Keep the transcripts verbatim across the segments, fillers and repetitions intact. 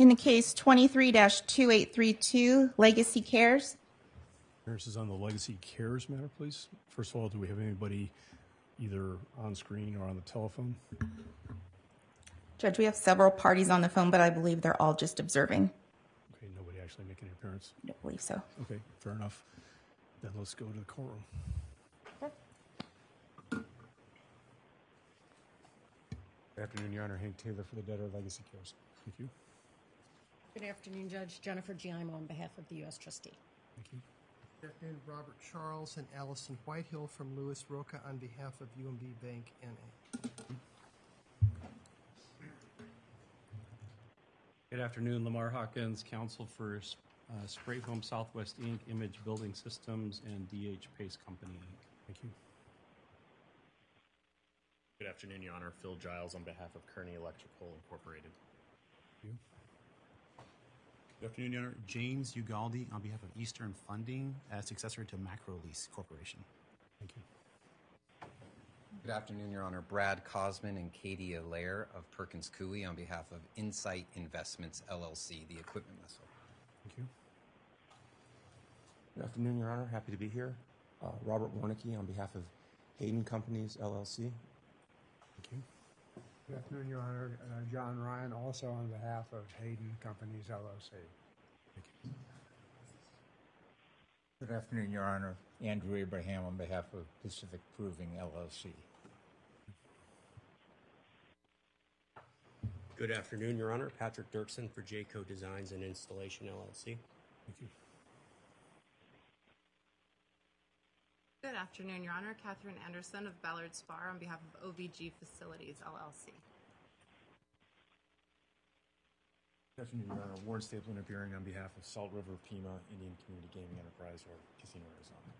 In the case twenty-three dash two eight three two, Legacy Cares. Appearances on the Legacy Cares matter, please. First of all, do we have anybody either on screen or on the telephone? Judge, we have several parties on the phone, but I believe they're all just observing. Okay, nobody actually making an appearance? I don't believe so. Okay, fair enough. Then let's go to the courtroom. Good afternoon, Your Honor. Hank Taylor for the debtor of Legacy Cares. Thank you. Good afternoon, Judge. Jennifer Giaimo on behalf of the U S Trustee. Thank you. Good afternoon, Robert Charles and Allison Whitehill from Lewis Roca on behalf of U M B Bank N A Good afternoon, Lamar Hawkins, counsel for uh, Sprayfoam Southwest Incorporated, Image Building Systems, and D H. Pace Company Incorporated. Thank you. Good afternoon, Your Honor. Phil Giles on behalf of Kearney Electrical Incorporated. Thank you. Good afternoon, Your Honor. James Ugaldi on behalf of Eastern Funding as successor to Macro Lease Corporation. Thank you. Good afternoon, Your Honor. Brad Cosman and Katie Allaire of Perkins Coie on behalf of Insight Investments, L L C, the equipment vessel. Thank you. Good afternoon, Your Honor. Happy to be here. Uh, Robert Warnicki on behalf of Hayden Companies, L L C. Thank you. Good afternoon, Your Honor. Uh, John Ryan, also on behalf of Hayden Companies, L L C. Thank you. Good afternoon, Your Honor. Andrew Abraham on behalf of Pacific Proving L L C. Good afternoon, Your Honor. Patrick Dirksen for Jayco Designs and Installation L L C. Thank you. Good afternoon, Your Honor. Catherine Anderson of Ballard Spahr on behalf of O V G Facilities, L L C. Good afternoon, Your Honor. Ward Stapleton appearing on behalf of Salt River Pima Indian Community Gaming Enterprise, or Casino Arizona.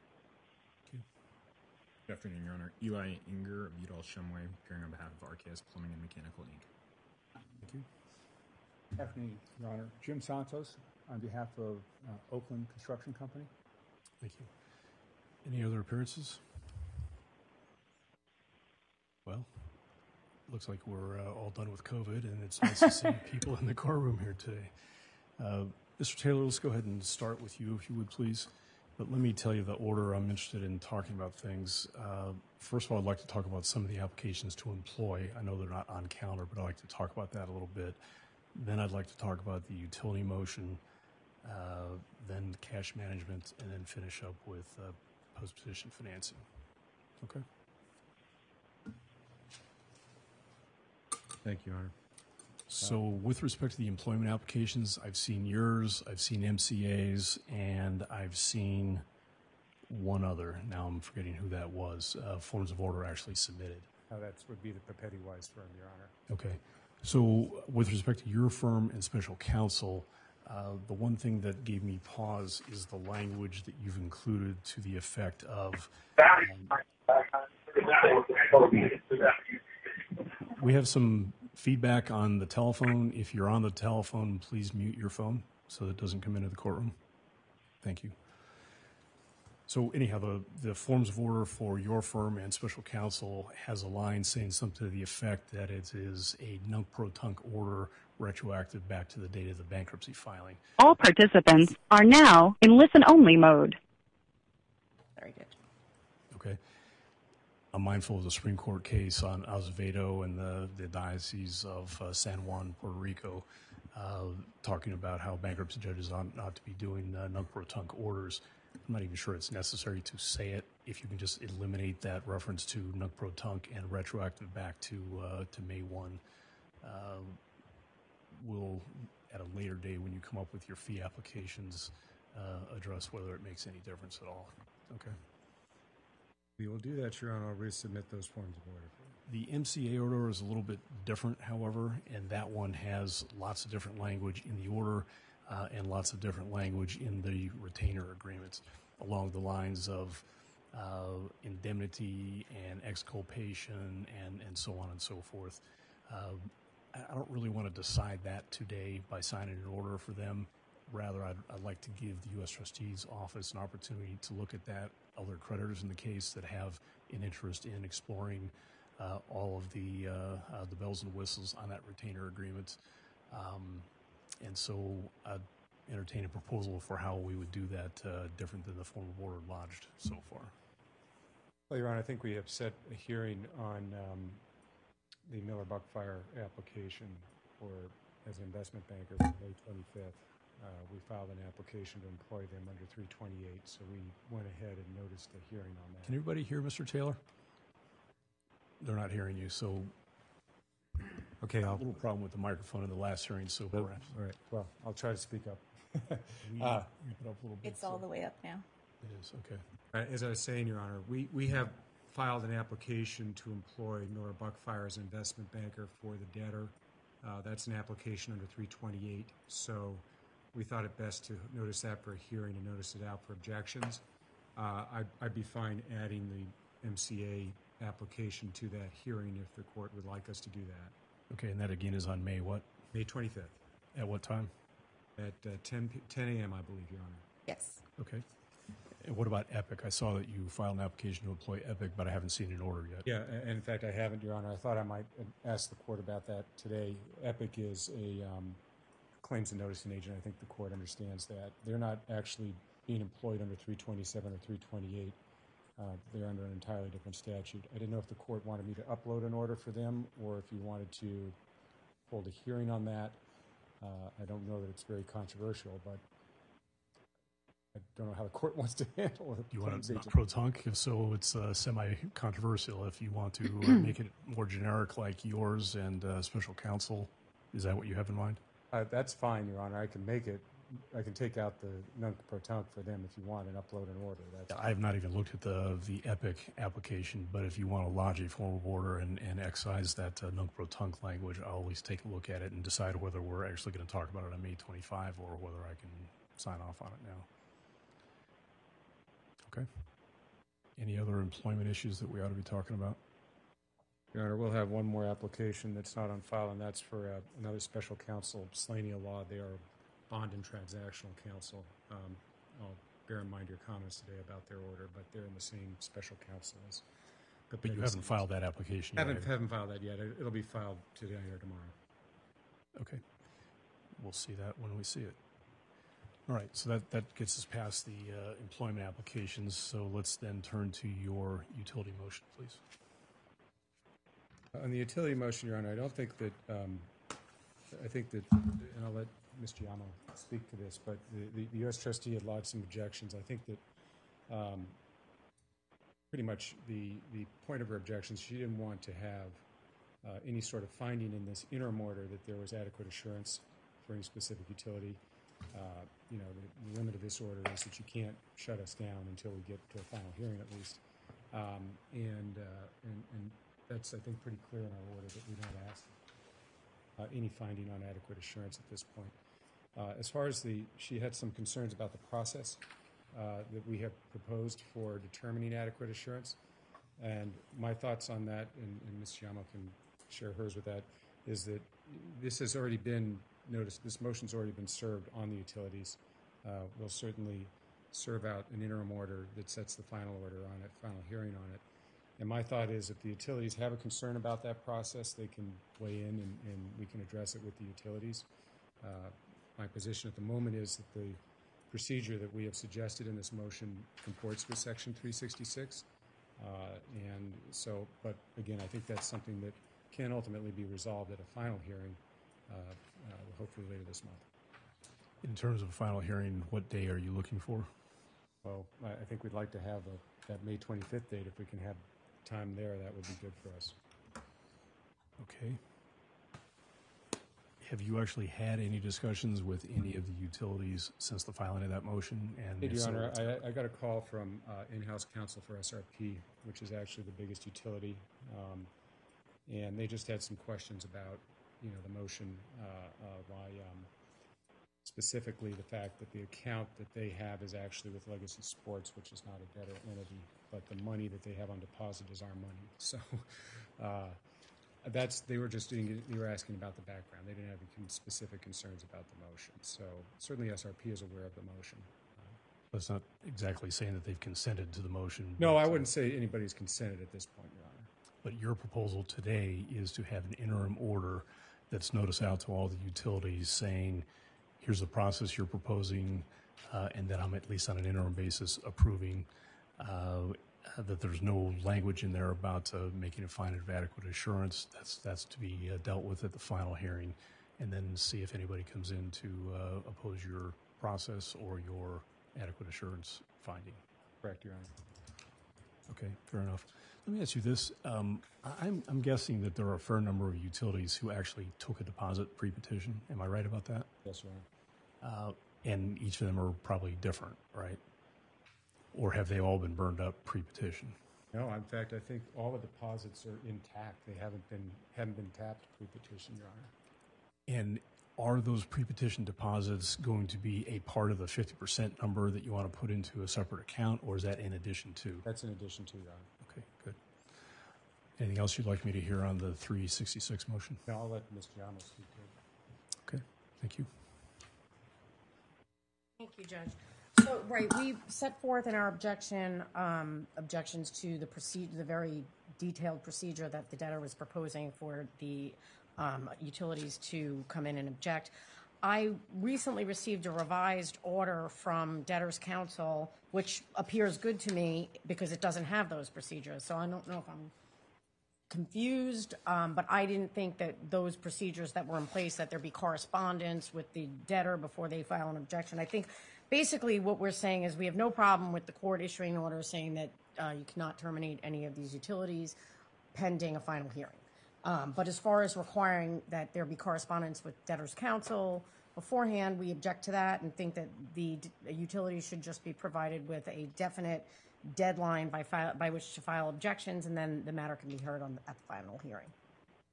Thank you. Good afternoon, Your Honor. Eli Inger of Udall Shumway appearing on behalf of R K S Plumbing and Mechanical, Incorporated. Thank you. Good afternoon, Your Honor. Jim Santos on behalf of uh, Oakland Construction Company. Thank you. Any other appearances? Well, looks like we're uh, all done with COVID, and it's nice to see people in the courtroom here today. Uh, Mister Taylor, let's go ahead and start with you, if you would, please. But let me tell you the order I'm interested in talking about things. Uh, first of all, I'd like to talk about some of the applications to employ. I know they're not on calendar, but I'd like to talk about that a little bit. Then I'd like to talk about the utility motion, uh, then cash management, and then finish up with uh, post-petition financing. Okay. Thank you, Your Honor. So uh, with respect to the employment applications, I've seen yours, I've seen M C A's, and I've seen one other. Now I'm forgetting who that was. Uh, forms of order actually submitted. Uh, that would be the Papetti Wise firm, Your Honor. Okay. So with respect to your firm and special counsel, Uh, the one thing that gave me pause is the language that you've included to the effect of um, we have some feedback on the telephone. If you're on the telephone, please mute your phone so that it doesn't come into the courtroom. Thank you. So anyhow, the, the forms of order for your firm and special counsel has a line saying something to the effect that it is a nunc-pro-tunc order retroactive back to the date of the bankruptcy filing. All participants are now in listen-only mode. Very good. Okay. I'm mindful of the Supreme Court case on Acevedo and the, the Diocese of uh, San Juan, Puerto Rico, uh, talking about how bankruptcy judges ought not to be doing uh, nunc-pro-tunc orders. I'm not even sure it's necessary to say it. If you can just eliminate that reference to nunc-pro-tunc and retroactive back to uh, to May first, uh, we'll, at a later day when you come up with your fee applications, uh, address whether it makes any difference at all. Okay. We will do that, Your Honor. I'll resubmit those forms of order. The M C A order is a little bit different, however, and that one has lots of different language in the order. Uh, and lots of different language in the retainer agreements along the lines of uh, indemnity and exculpation and, and so on and so forth. Uh, I don't really want to decide that today by signing an order for them. Rather, I'd, I'd like to give the U S Trustee's Office an opportunity to look at that, other creditors in the case that have an interest in exploring uh, all of the, uh, uh, the bells and whistles on that retainer agreement. Um, And so I'd entertain a proposal for how we would do that uh, different than the formal order lodged so far. Well, Your Honor, I think we have set a hearing on um, the Miller Buckfire application for as an investment banker for May twenty-fifth. Uh, we filed an application to employ them under three twenty-eight, so we went ahead and noticed a hearing on that. Can everybody hear Mister Taylor? They're not hearing you, so... Okay, I'll... A little problem with the microphone in the last hearing, so nope. Perhaps... All right, well, I'll try to speak up. we, uh, it up a little bit, it's so. All the way up now. It is, okay. As I was saying, Your Honor, we, we have filed an application to employ Nora Buckfire as an investment banker for the debtor. Uh, that's an application under three twenty-eight, so... We thought it best to notice that for a hearing and notice it out for objections. Uh, I'd, I'd be fine adding the M C A application to that hearing if the court would like us to do that. Okay, and that again is on May what? May twenty-fifth. At what time? At uh, ten a.m., I believe, Your Honor. Yes. Okay. And what about EPIC? I saw that you filed an application to employ EPIC, but I haven't seen an order yet. Yeah, and in fact, I haven't, Your Honor. I thought I might ask the court about that today. EPIC is a... Um, claims and noticing agent. I think the court understands that. They're not actually being employed under three twenty-seven or three twenty-eight. Uh, they're under an entirely different statute. I didn't know if the court wanted me to upload an order for them or if you wanted to hold a hearing on that. Uh, I don't know that it's very controversial, but I don't know how the court wants to handle it. You want to not pro-tunk? If so, it's uh, semi-controversial. If you want to uh, make it more generic like yours and uh, special counsel, is that what you have in mind? Uh, that's fine, Your Honor. I can make it. I can take out the non-protonc for them if you want and upload an order. That's I have not even looked at the the EPIC application, but if you want to lodge a formal order and, and excise that uh, non-protonc language, I'll at least take a look at it and decide whether we're actually going to talk about it on May twenty-fifth or whether I can sign off on it now. Okay. Any other employment issues that we ought to be talking about? Your Honor, we'll have one more application that's not on file, and that's for uh, another special counsel, Slania Law. They are bond and transactional counsel. Um, I'll bear in mind your comments today about their order, but they're in the same special counsel as. But, but you haven't filed that application yet? Haven't, haven't filed that yet. It'll be filed today or tomorrow. Okay. We'll see that when we see it. All right, so that, that gets us past the uh, employment applications. So let's then turn to your utility motion, please. On the utility motion, Your Honor, I don't think that, um, I think that, and I'll let Miz Giammo speak to this, but the, the, the U S trustee had lodged some objections. I think that um, pretty much the, the point of her objections, she didn't want to have uh, any sort of finding in this interim order that there was adequate assurance for any specific utility. Uh, you know, the, the limit of this order is that you can't shut us down until we get to a final hearing at least. Um, and, uh, and, and, That's, I think, pretty clear in our order that we don't ask uh, any finding on adequate assurance at this point. Uh, as far as the, she had some concerns about the process uh, that we have proposed for determining adequate assurance. And my thoughts on that, and, and Miz Giammo can share hers with that, is that this has already been noticed, this motion's already been served on the utilities. Uh, we'll certainly serve out an interim order that sets the final order on it, final hearing on it. And my thought is if the utilities have a concern about that process, they can weigh in and, and we can address it with the utilities. Uh, my position at the moment is that the procedure that we have suggested in this motion comports with Section three sixty-six. Uh, and so, but again, I think that's something that can ultimately be resolved at a final hearing, uh, uh, hopefully later this month. In terms of a final hearing, what day are you looking for? Well, I think we'd like to have a, that May twenty-fifth date if we can have time there, that would be good for us. Okay. Have you actually had any discussions with any of the utilities since the filing of that motion? And hey, Your Honor, I, I got a call from uh, in-house counsel for S R P, which is actually the biggest utility, um, and they just had some questions about, you know, the motion, uh, uh, why um, specifically the fact that the account that they have is actually with Legacy Sports, which is not a debtor entity, but the money that they have on deposit is our money. So uh, that's, they were just doing, they were asking about the background. They didn't have any specific concerns about the motion. So certainly S R P is aware of the motion. That's not exactly saying that they've consented to the motion. No, I wouldn't uh, say anybody's consented at this point, Your Honor. But your proposal today is to have an interim order that's noticed out to all the utilities saying here's the process you're proposing, uh, and then I'm at least on an interim basis approving uh, that there's no language in there about uh, making a finding of adequate assurance. That's that's to be uh, dealt with at the final hearing, and then see if anybody comes in to uh, oppose your process or your adequate assurance finding. Correct, Your Honor. Okay, fair enough. Let me ask you this. Um, I'm, I'm guessing that there are a fair number of utilities who actually took a deposit pre-petition. Am I right about that? Yes, Your Honor. Uh, and each of them are probably different, right? Or have they all been burned up pre-petition? No, in fact, I think all the deposits are intact. They haven't been, haven't been tapped pre-petition, Your Honor. And are those pre-petition deposits going to be a part of the fifty percent number that you want to put into a separate account, or is that in addition to? That's in addition to, Your Honor. Okay, good. Anything else you'd like me to hear on the three sixty-six motion? No, I'll let Miz Giannis speak to it. Okay, thank you. Thank you, Judge. So, right, we set forth in our objection um, objections to the procedure, the very detailed procedure that the debtor was proposing for the Um, utilities to come in and object. I recently received a revised order from debtors counsel, which appears good to me because it doesn't have those procedures. So I don't know if I'm confused, um, but I didn't think that those procedures that were in place, that there be correspondence with the debtor before they file an objection. I think basically what we're saying is we have no problem with the court issuing an order saying that uh, you cannot terminate any of these utilities pending a final hearing. Um, but as far as requiring that there be correspondence with debtors' counsel beforehand, we object to that and think that the d utility should just be provided with a definite deadline by, file, by which to file objections, and then the matter can be heard on the, at the final hearing.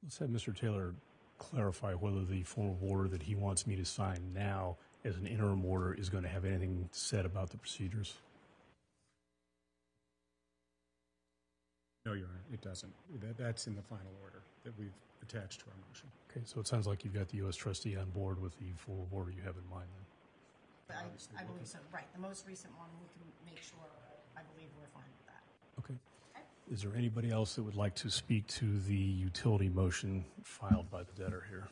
Let's have Mister Taylor clarify whether the form of order that he wants me to sign now as an interim order is going to have anything said about the procedures. No, Your Honor, it doesn't. That, that's in the final order that we've attached to our motion. Okay, so it sounds like you've got the U S trustee on board with the full order you have in mind then. I, I believe so, right. The most recent one, we can make sure, I believe we're fine with that. Okay. Okay. Is there anybody else that would like to speak to the utility motion filed by the debtor here?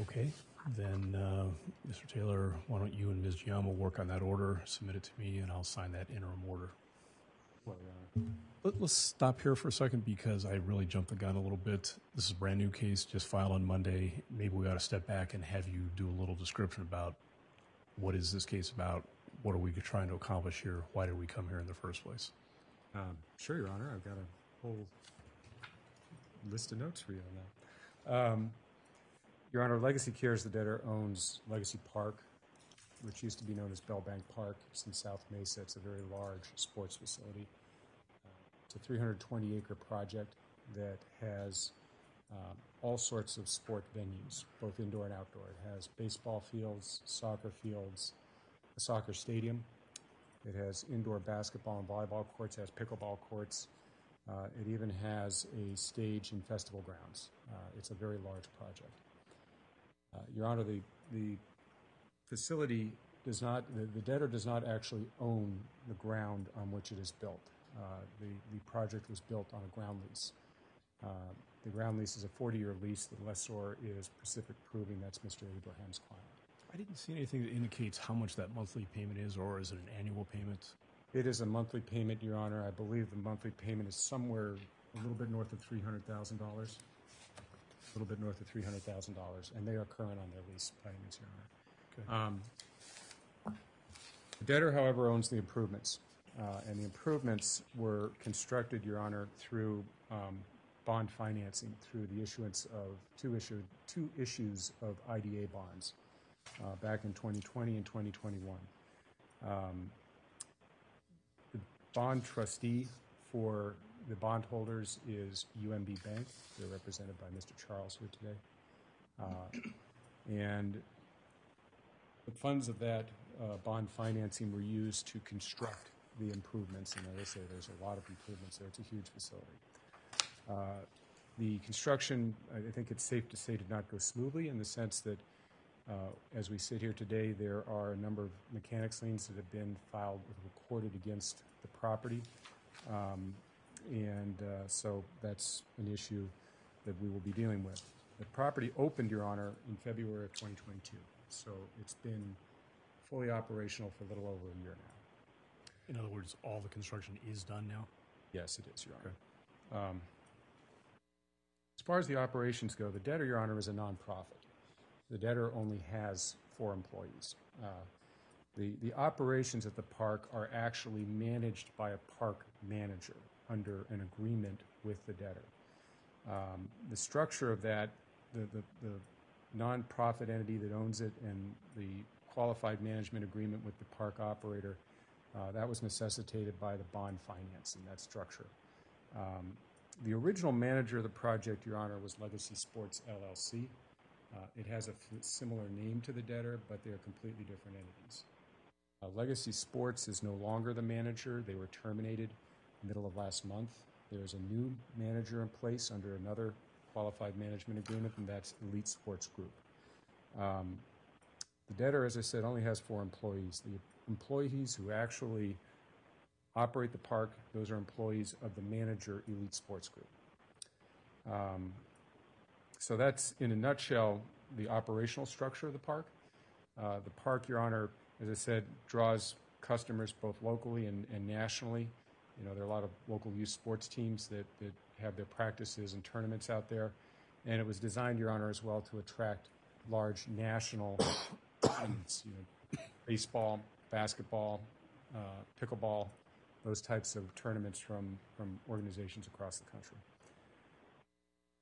Okay, then uh, Mister Taylor, why don't you and Miz Giamma work on that order, submit it to me, and I'll sign that interim order. Well, uh, Let, let's stop here for a second because I really jumped the gun a little bit. This is a brand new case, just filed on Monday. Maybe we ought to step back and have you do a little description about what is this case about, what are we trying to accomplish here, why did we come here in the first place? Um, sure, Your Honor. I've got a whole list of notes for you on that. Um, Your Honor, Legacy Cares, the debtor, owns Legacy Park, which used to be known as Bellbank Park. It's in South Mesa. It's a very large sports facility. Uh, it's a three hundred twenty acre project that has um, all sorts of sport venues, both indoor and outdoor. It has baseball fields, soccer fields, a soccer stadium. It has indoor basketball and volleyball courts. It has pickleball courts. Uh, it even has a stage and festival grounds. Uh, it's a very large project. Uh, Your Honor, the, the facility does not, the, the debtor does not actually own the ground on which it is built. Uh, the, the project was built on a ground lease. Uh, the ground lease is a forty year lease. The lessor is Pacific Proving. That's Mister Abraham's client. I didn't see anything that indicates how much that monthly payment is, or is it an annual payment? It is a monthly payment, Your Honor. I believe the monthly payment is somewhere a little bit north of three hundred thousand dollars. A little bit north of three hundred thousand dollars, and they are current on their lease payments, Your Honor. Um, the debtor, however, owns the improvements, uh, and the improvements were constructed, Your Honor, through um, bond financing, through the issuance of two, issue, two issues of I D A bonds uh, back in twenty twenty and twenty twenty-one. Um, the bond trustee for the bondholders is U M B Bank. They're represented by Mister Charles here today. Uh, and the funds of that uh, bond financing were used to construct the improvements, and as I say, there's a lot of improvements there. It's a huge facility. Uh, the construction, I think it's safe to say, did not go smoothly in the sense that, uh, as we sit here today, there are a number of mechanics liens that have been filed and recorded against the property, um, and uh, so that's an issue that we will be dealing with. The property opened, Your Honor, in February of twenty twenty-two. So it's been fully operational for a little over a year now. In other words, all the construction is done now? Yes, it is, Your Honor. Okay. Um, as far as the operations go, the debtor, Your Honor, is a nonprofit. The debtor only has four employees. Uh, the, the operations at the park are actually managed by a park manager under an agreement with the debtor. Um, the structure of that, the, the, the nonprofit entity that owns it and the qualified management agreement with the park operator, Uh, that was necessitated by the bond financing, that structure. Um, the original manager of the project, Your Honor, was Legacy Sports, L L C. Uh, it has a similar name to the debtor, but they are completely different entities. Uh, Legacy Sports is no longer the manager. They were terminated middle of last month. There's a new manager in place under another qualified management agreement, and that's Elite Sports Group. Um, The debtor, as I said, only has four employees. The employees who actually operate the park, those are employees of the manager, Elite Sports Group. Um, so that's, in a nutshell, the operational structure of the park. Uh, the park, Your Honor, as I said, draws customers both locally and, and nationally. You know, there are a lot of local youth sports teams that, that have their practices and tournaments out there. And it was designed, Your Honor, as well to attract large national you know, baseball, basketball, uh, pickleball, those types of tournaments from, from organizations across the country.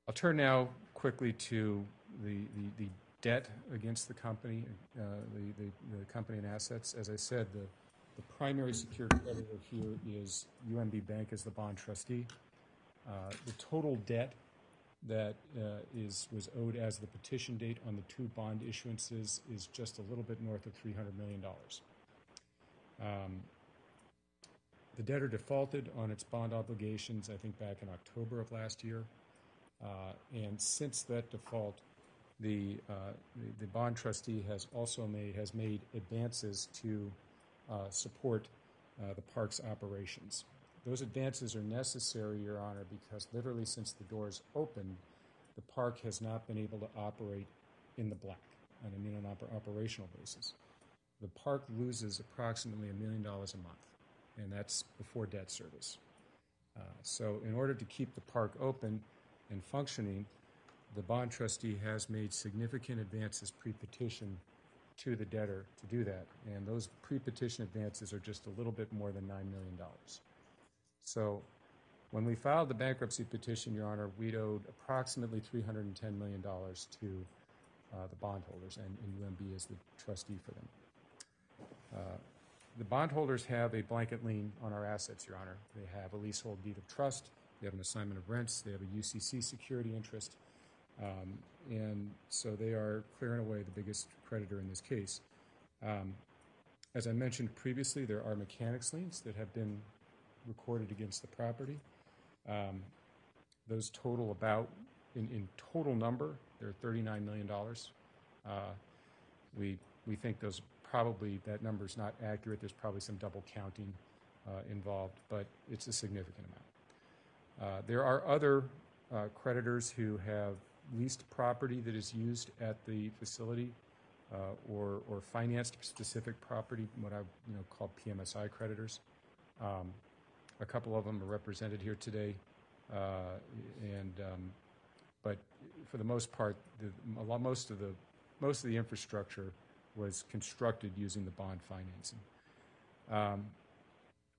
I'll turn now quickly to the, the, the debt against the company, uh, the, the, the company and assets. As I said, the, the primary secured creditor here is U M B Bank as the bond trustee. Uh, the total debt that uh, is, was owed as the petition date on the two bond issuances is just a little bit north of three hundred million dollars. Um, the debtor defaulted on its bond obligations, I think back in October of last year. Uh, and since that default, the, uh, the, the bond trustee has also made, has made advances to uh, support uh, the park's operations. Those advances are necessary, Your Honor, because literally since the doors opened, the park has not been able to operate in the black, and I mean on an op operational basis. The park loses approximately a million dollars a month, and that's before debt service. Uh, so in order to keep the park open and functioning, the bond trustee has made significant advances pre-petition to the debtor to do that, and those pre-petition advances are just a little bit more than nine million dollars. So when we filed the bankruptcy petition, Your Honor, we owed approximately three hundred ten million dollars to uh, the bondholders, and, and U M B is the trustee for them. Uh, the bondholders have a blanket lien on our assets, Your Honor. They have a leasehold deed of trust. They have an assignment of rents. They have a U C C security interest. Um, and so they are clearing away the biggest creditor in this case. Um, as I mentioned previously, there are mechanics liens that have been recorded against the property. Um, those total about, in, in total number, they're thirty-nine million dollars. Uh, we, we think those probably, that number's not accurate. There's probably some double counting uh, involved, but it's a significant amount. Uh, there are other uh, creditors who have leased property that is used at the facility uh, or, or financed specific property, what I you know, call P M S I creditors. Um, A couple of them are represented here today, uh, and um, but for the most part, the, a lot, most of the most of the infrastructure was constructed using the bond financing. Um,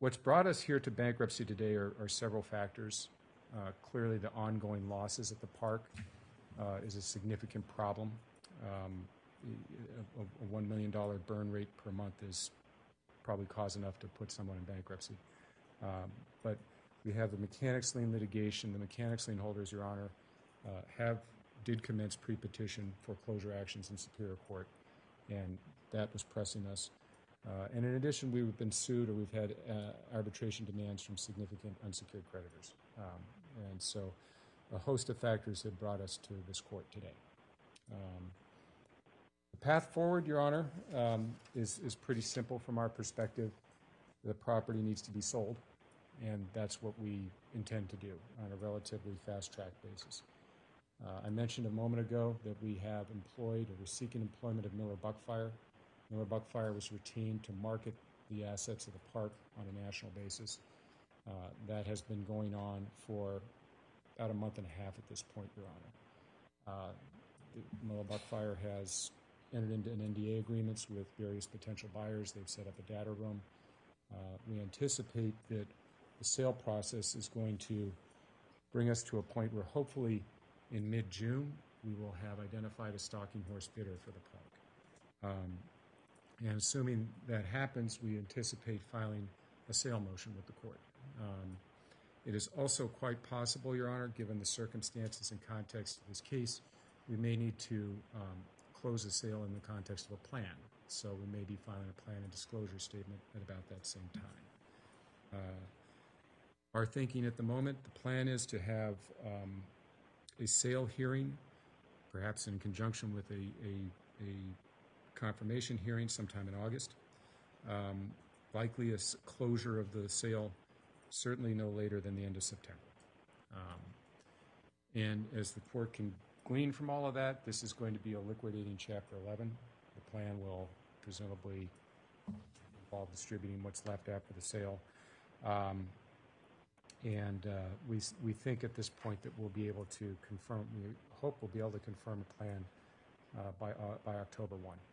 what's brought us here to bankruptcy today are, are several factors. Uh, clearly, the ongoing losses at the park uh, is a significant problem. Um, a, a one million dollar burn rate per month is probably cause enough to put someone in bankruptcy. Um, but we have the mechanics lien litigation. The mechanics lien holders, Your Honor, uh, have did commence pre-petition foreclosure actions in Superior Court, and that was pressing us. Uh, and in addition, we've been sued, or we've had uh, arbitration demands from significant unsecured creditors. Um, and so a host of factors have brought us to this court today. Um, the path forward, Your Honor, um, is, is pretty simple from our perspective. The property needs to be sold, and that's what we intend to do on a relatively fast-track basis. Uh, I mentioned a moment ago that we have employed or were seeking employment of Miller Buckfire. Miller Buckfire was retained to market the assets of the park on a national basis. Uh, that has been going on for about a month and a half at this point, Your Honor. Uh, the Miller Buckfire has entered into an N D A agreements with various potential buyers. They've set up a data room. Uh, we anticipate that the sale process is going to bring us to a point where hopefully in mid-June we will have identified a stalking horse bidder for the park. Um, and assuming that happens, we anticipate filing a sale motion with the court. Um, it is also quite possible, Your Honor, given the circumstances and context of this case, we may need to um, close a sale in the context of a plan. So we may be filing a plan and disclosure statement at about that same time. Uh, Our thinking at the moment, the plan is to have um, a sale hearing, perhaps in conjunction with a, a, a confirmation hearing sometime in August. Um, likely a closure of the sale, certainly no later than the end of September. Um, and as the court can glean from all of that, this is going to be a liquidating Chapter eleven. The plan will presumably involve distributing what's left after the sale. Um, And uh, we, we think at this point that we'll be able to confirm, we hope we'll be able to confirm a plan uh, by, uh, by October first.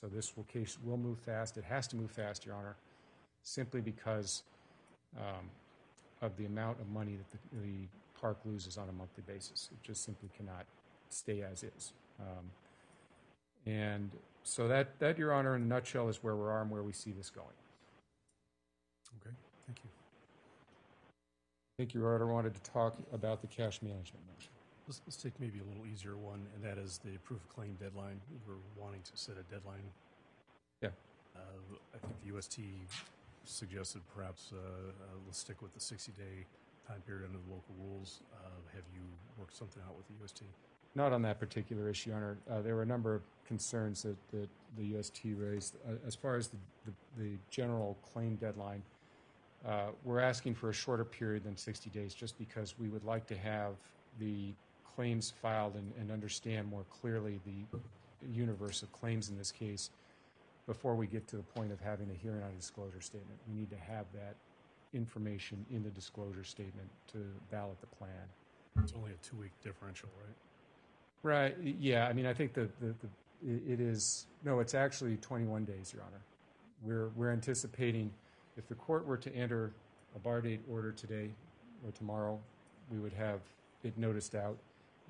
So this will case will move fast. It has to move fast, Your Honor, simply because um, of the amount of money that the, the park loses on a monthly basis. It just simply cannot stay as is. Um, and so that, that, Your Honor, in a nutshell is where we are and where we see this going. Okay, thank you. I think Your Honor wanted to talk about the cash management motion. Let's, let's take maybe a little easier one, and that is the proof of claim deadline. We're wanting to set a deadline. Yeah. Uh, I think the U S T suggested perhaps uh, uh, let's stick with the sixty-day time period under the local rules. Uh, have you worked something out with the U S T? Not on that particular issue, Your Honor. Uh, there were a number of concerns that, that the U S T raised. Uh, as far as the, the, the general claim deadline, Uh, we're asking for a shorter period than sixty days just because we would like to have the claims filed and, and understand more clearly the universe of claims in this case before we get to the point of having a hearing on a disclosure statement. We need to have that information in the disclosure statement to validate the plan. It's only a two-week differential, right? Right, yeah. I mean, I think the, the, the it is, no, it's actually twenty-one days, Your Honor. We're, we're anticipating... If the court were to enter a bar date order today or tomorrow, we would have it noticed out,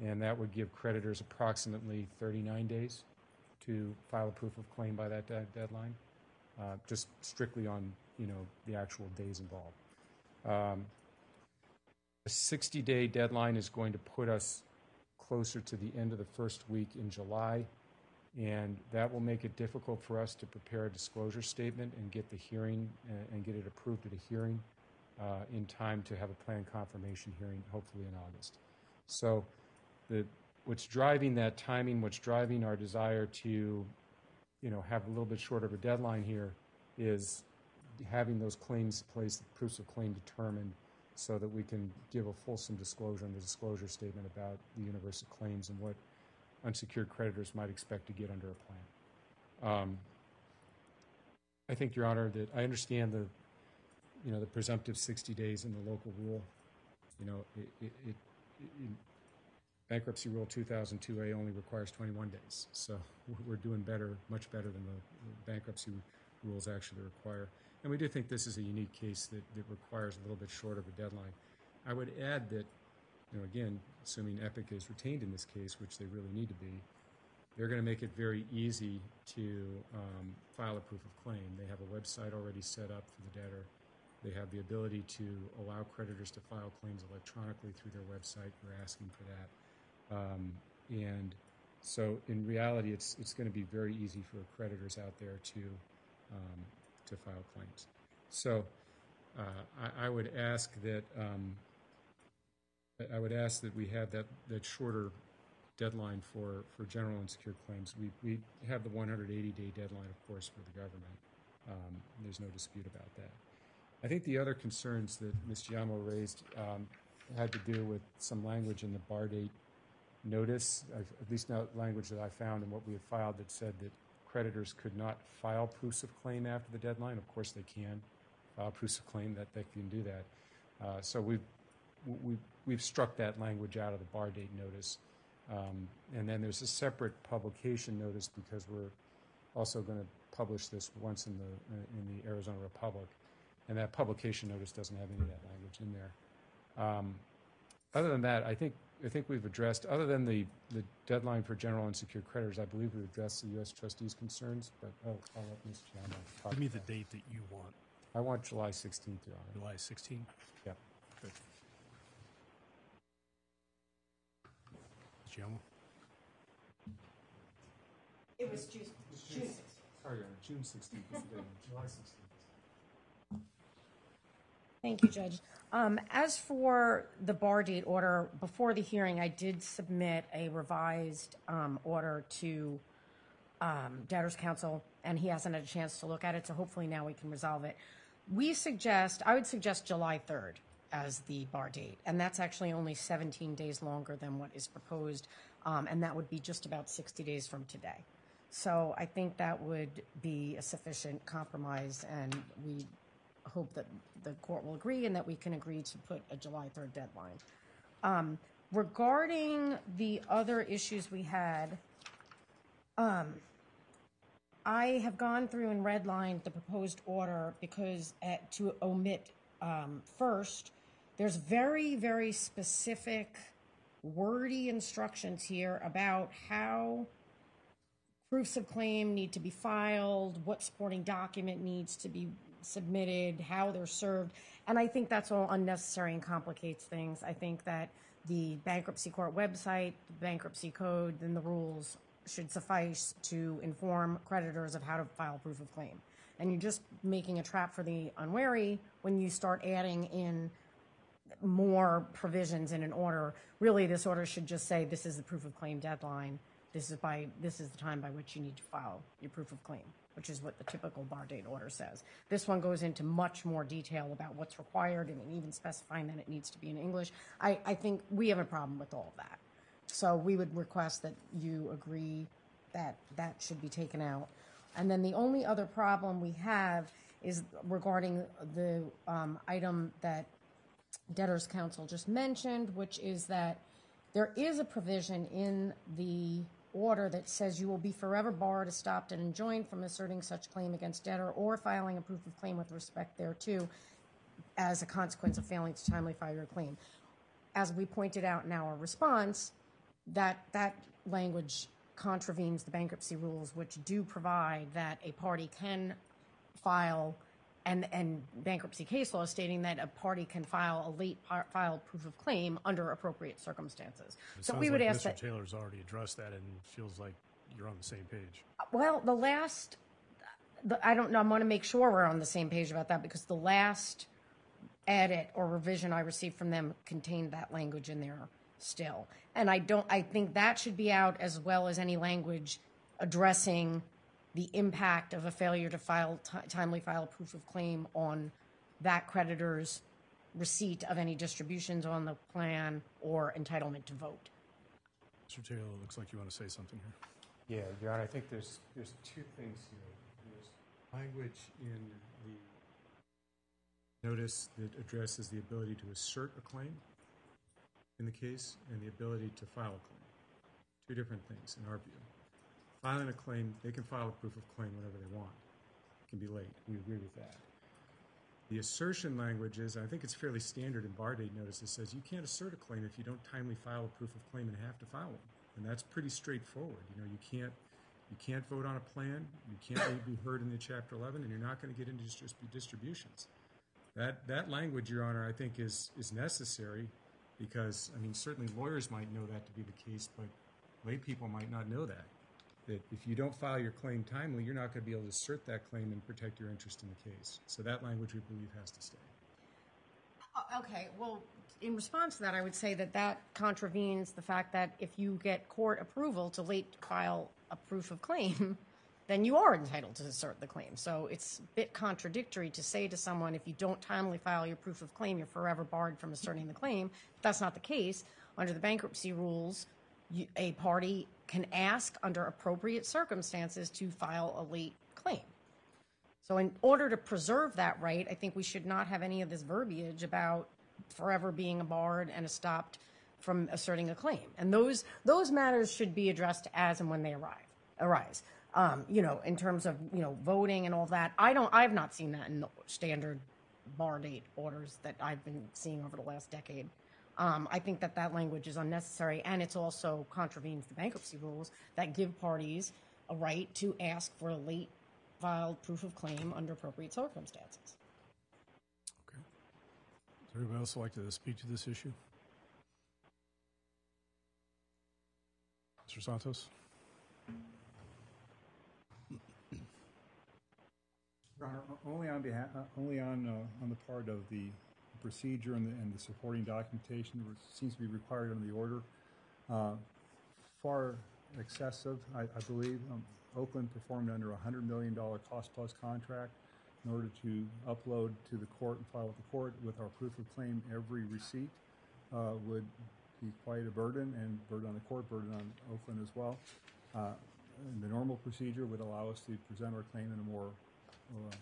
and that would give creditors approximately thirty-nine days to file a proof of claim by that de deadline, uh, just strictly on, you know, the actual days involved. Um, a sixty-day deadline is going to put us closer to the end of the first week in July, and that will make it difficult for us to prepare a disclosure statement and get the hearing uh, and get it approved at a hearing uh, in time to have a plan confirmation hearing, hopefully in August. So the, what's driving that timing, what's driving our desire to, you know, have a little bit shorter of a deadline here is having those claims placed, proofs of claim determined so that we can give a fulsome disclosure on the disclosure statement about the universe of claims and what unsecured creditors might expect to get under a plan. Um, I think, Your Honor, that I understand the, you know, the presumptive sixty days in the local rule. You know, it, it, it, it, bankruptcy rule two thousand two A only requires twenty-one days. So we're doing better, much better than the bankruptcy rules actually require. And we do think this is a unique case that, that requires a little bit short of a deadline. I would add that, you know, again, assuming EPIC is retained in this case, which they really need to be, they're going to make it very easy to um, file a proof of claim. They have a website already set up for the debtor. They have the ability to allow creditors to file claims electronically through their website. We're asking for that. Um, and so in reality, it's, it's going to be very easy for creditors out there to, um, to file claims. So uh, I, I would ask that... Um, I would ask that we have that, that shorter deadline for, for general and secure claims. We, we have the one hundred eighty day deadline, of course, for the government. Um, there's no dispute about that. I think the other concerns that Miz Giammo raised um, had to do with some language in the bar date notice, at least not language that I found in what we had filed, that said that creditors could not file proofs of claim after the deadline. Of course they can file proofs of claim, that they can do that. Uh, so we've, we've, we've struck that language out of the bar date notice. Um, and then there's a separate publication notice because we're also going to publish this once in the, uh, in the Arizona Republic. And that publication notice doesn't have any of that language in there. Um, other than that, I think I think we've addressed, other than the, the deadline for general and secured creditors, I believe we've addressed the U S trustees' concerns, but I'll, I'll let Miz Chandler talk. Give me the that. date that you want. I want July sixteenth, Your Honor. July sixteenth? Yeah. Good. Miz Chandler? It was June, June sixteenth. Sorry, Your Honor, June sixteenth is the day. July sixteenth. Thank you, Judge. Um, as for the bar date order, before the hearing, I did submit a revised um, order to um, debtor's counsel, and he hasn't had a chance to look at it, so hopefully now we can resolve it. We suggest, I would suggest July third as the bar date, and that's actually only seventeen days longer than what is proposed, um, and that would be just about sixty days from today. So I think that would be a sufficient compromise, and we hope that the court will agree and that we can agree to put a July third deadline. Um, regarding the other issues we had, um, I have gone through and redlined the proposed order because at, to omit um, first, there's very, very specific wordy instructions here about how proofs of claim need to be filed, what supporting document needs to be submitted, how they're served, and I think that's all unnecessary and complicates things. I think that the bankruptcy court website, the bankruptcy code, and the rules should suffice to inform creditors of how to file proof of claim. And you're just making a trap for the unwary when you start adding in more provisions in an order. Really, this order should just say this is the proof of claim deadline. This is by this is the time by which you need to file your proof of claim, which is what the typical bar date order says. This one goes into much more detail about what's required and even specifying that it needs to be in English. I, I think we have a problem with all of that. So we would request that you agree that that should be taken out. And then the only other problem we have is regarding the um, item that debtor's counsel just mentioned, which is that there is a provision in the order that says you will be forever barred, stopped, and enjoined from asserting such claim against debtor or filing a proof of claim with respect thereto as a consequence of failing to timely file your claim. As we pointed out in our response, that that language contravenes the bankruptcy rules, which do provide that a party can file, and, and bankruptcy case law stating that a party can file a late par filed proof of claim under appropriate circumstances. It so we would like ask Mister that. Mister Taylor's already addressed that and feels like you're on the same page. Well, the last, the, I don't know, I want to make sure we're on the same page about that because the last edit or revision I received from them contained that language in there still. And I don't, I think that should be out as well as any language addressing the impact of a failure to file timely file proof of claim on that creditor's receipt of any distributions on the plan or entitlement to vote. Mister Taylor, it looks like you want to say something here. Yeah, Your Honor, I think there's there's two things here. There's language in the notice that addresses the ability to assert a claim in the case and the ability to file a claim. Two different things in our view. Filing a claim, they can file a proof of claim whenever they want. It can be late. We agree with that. The assertion language is, I think it's fairly standard in bar date notice, it says you can't assert a claim if you don't timely file a proof of claim and have to file one. And that's pretty straightforward. You know, you can't, you can't vote on a plan, you can't be heard in the Chapter eleven, and you're not going to get into distributions. That, that language, Your Honor, I think is, is necessary because, I mean, certainly lawyers might know that to be the case, but lay people might not know that. That if you don't file your claim timely, you're not going to be able to assert that claim and protect your interest in the case. So that language, we believe, has to stay. Okay. Well, in response to that, I would say that that contravenes the fact that if you get court approval to late file a proof of claim, then you are entitled to assert the claim. So it's a bit contradictory to say to someone, if you don't timely file your proof of claim, you're forever barred from asserting the claim. If that's not the case, under the bankruptcy rules, you, a party can ask under appropriate circumstances to file a late claim. So in order to preserve that right, I think we should not have any of this verbiage about forever being a barred and a stopped from asserting a claim. And those those matters should be addressed as and when they arrive arise. Um, you know, in terms of, you know, voting and all that, I don't I've not seen that in the standard bar date orders that I've been seeing over the last decade. Um, I think that that language is unnecessary, and it's also contravenes the bankruptcy rules that give parties a right to ask for a late filed proof of claim under appropriate circumstances. Okay. Does everybody else like to speak to this issue? Mister Santos? Your Honor, only on behalf, only on uh, on the part of the procedure and the, and the supporting documentation that seems to be required under the order, uh, far excessive, I, I believe. Um, Oakland performed under a one hundred million dollars cost-plus contract in order to upload to the court and file with the court with our proof of claim. Every receipt uh, would be quite a burden, and burden on the court, burden on Oakland as well. Uh, and the normal procedure would allow us to present our claim in a more uh,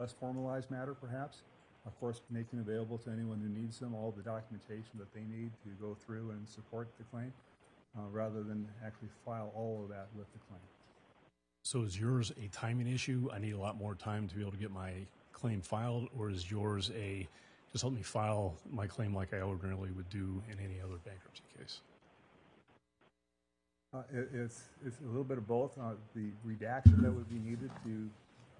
less formalized matter, perhaps. Of course, making available to anyone who needs them all the documentation that they need to go through and support the claim, uh, rather than actually file all of that with the claim. So is yours a timing issue? I need a lot more time to be able to get my claim filed, or is yours a, just help me file my claim like I ordinarily would do in any other bankruptcy case? Uh, it, it's, it's a little bit of both. Uh, the redaction that would be needed to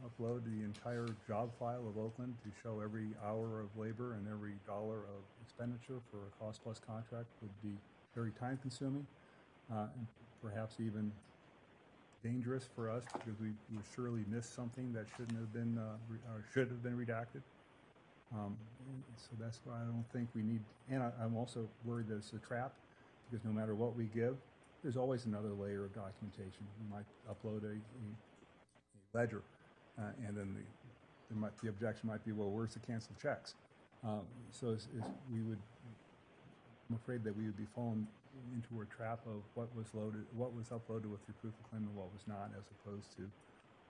upload the entire job file of Oakland to show every hour of labor and every dollar of expenditure for a cost-plus contract would be very time-consuming, uh, and perhaps even dangerous for us, because we, we surely missed something that shouldn't have been uh, re or should have been redacted. Um, so that's why I don't think we need. And I, I'm also worried that it's a trap, because no matter what we give, there's always another layer of documentation. We might upload a, a ledger. Uh, and then the, there might, the objection might be, well, where's the canceled checks? Um, so it's, it's, we would, I'm afraid that we would be falling into a trap of what was loaded, what was uploaded with your proof of claim and what was not, as opposed to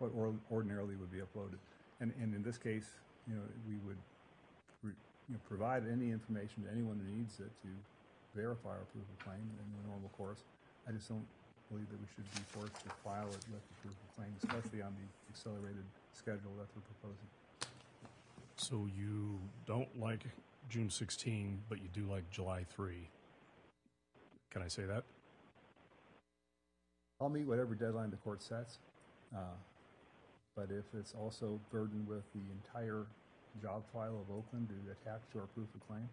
what or, ordinarily would be uploaded. And, and in this case, you know, we would re, you know, provide any information to anyone who needs it to verify our proof of claim in the normal course. I just don't believe that we should be forced to file it with the proof of claim, especially on the accelerated schedule that they're proposing. So you don't like June sixteenth, but you do like July third. Can I say that? I'll meet whatever deadline the court sets, uh, but if it's also burdened with the entire job file of Oakland to attach to our proof of claim,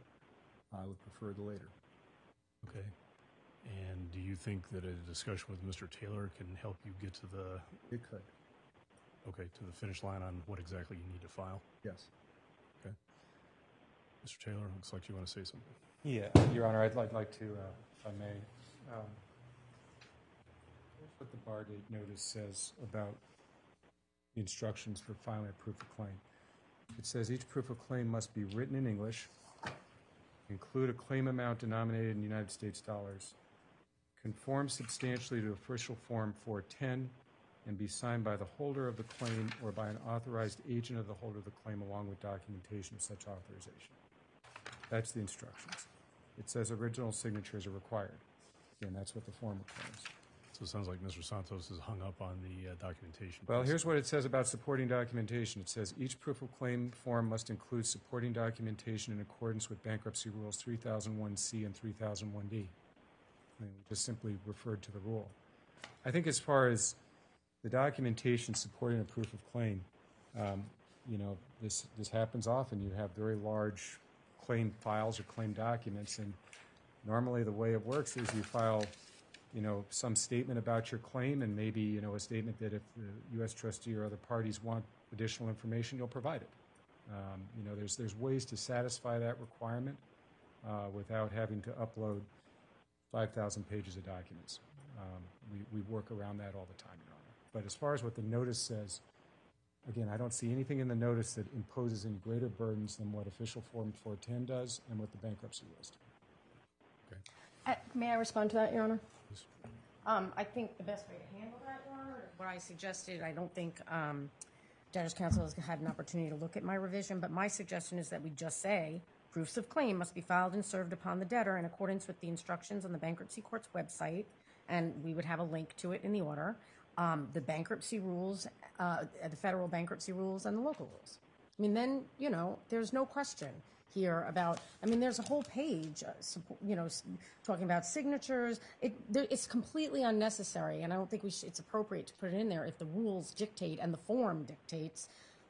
I would prefer the later. Okay. And do you think that a discussion with Mister Taylor can help you get to the... It could. Okay, to the finish line on what exactly you need to file? Yes. Okay. Mister Taylor, looks like you want to say something. Yeah, Your Honor, I'd like, like to, uh, if I may, um, what the bar date notice says about the instructions for filing a proof of claim. It says each proof of claim must be written in English, include a claim amount denominated in United States dollars, conform substantially to official form four ten, and be signed by the holder of the claim or by an authorized agent of the holder of the claim, along with documentation of such authorization. That's the instructions. It says original signatures are required. Again, that's what the form requires. So it sounds like Mister Santos is hung up on the uh, documentation. Well, here's what it says about supporting documentation. It says each proof of claim form must include supporting documentation in accordance with bankruptcy rules three thousand one C and three thousand one D. I mean, we just simply referred to the rule. I think as far as the documentation supporting a proof of claim, um, you know, this, this happens often. You have very large claim files or claim documents, and normally the way it works is you file, you know, some statement about your claim, and maybe, you know, a statement that if the U S trustee or other parties want additional information, you'll provide it. Um, you know, there's, there's ways to satisfy that requirement uh, without having to upload five thousand pages of documents. Um, we, we work around that all the time, Your Honor. But as far as what the notice says, again, I don't see anything in the notice that imposes any greater burdens than what official form four ten does and what the bankruptcy rules do. Okay. Uh, may I respond to that, Your Honor? Yes. Um, I think the best way to handle that, Your Honor, is what I suggested. I don't think um, Debtors Counsel has had an opportunity to look at my revision, but my suggestion is that we just say proofs of claim must be filed and served upon the debtor in accordance with the instructions on the bankruptcy court's website, and we would have a link to it in the order. Um, the bankruptcy rules, uh, the federal bankruptcy rules, and the local rules. I mean, then, you know, there's no question here about, I mean, there's a whole page, you know, talking about signatures. It, it's completely unnecessary, and I don't think we should, it's appropriate to put it in there if the rules dictate and the form dictates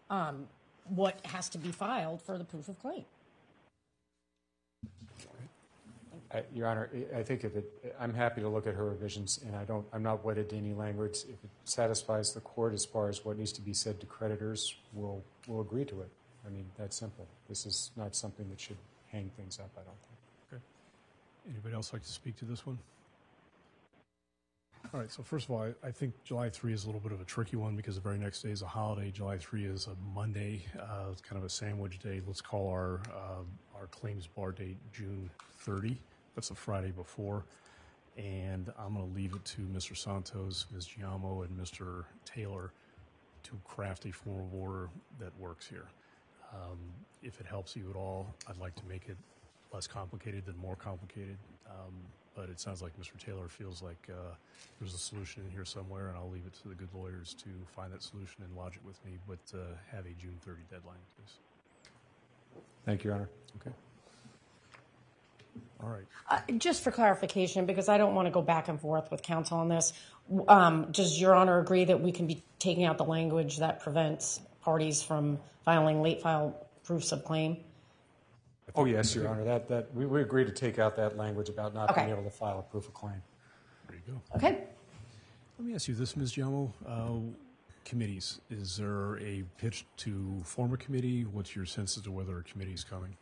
um, what has to be filed for the proof of claim. I, Your Honor, I think if it, I'm happy to look at her revisions, and I don't, I'm not wedded to any language. If it satisfies the court as far as what needs to be said to creditors, we'll, we'll agree to it. I mean, that's simple. This is not something that should hang things up, I don't think. Okay. Anybody else like to speak to this one? All right, so first of all, I, I think July third is a little bit of a tricky one because the very next day is a holiday. July third is a Monday. Uh, it's kind of a sandwich day. Let's call our, uh, our claims bar date June thirtieth. That's a Friday before. And I'm going to leave it to Mister Santos, Miz Giammo, and Mister Taylor to craft a formal order that works here. Um, if it helps you at all, I'd like to make it less complicated than more complicated. Um, but it sounds like Mister Taylor feels like uh, there's a solution in here somewhere, and I'll leave it to the good lawyers to find that solution and lodge it with me, but uh, have a June thirtieth deadline, please. Thank you, Your Honor. Okay. All right. Uh, just for clarification, because I don't want to go back and forth with counsel on this, um, does Your Honor agree that we can be taking out the language that prevents parties from filing late file proofs of claim? Oh, yes, Your Honor. That that we, we agreed to take out that language about not okay. being able to file a proof of claim. There you go. Okay. Let me ask you this, Miz Giammo. Uh, committees. Is there a pitch to form a committee? What's your sense as to whether a committee is coming?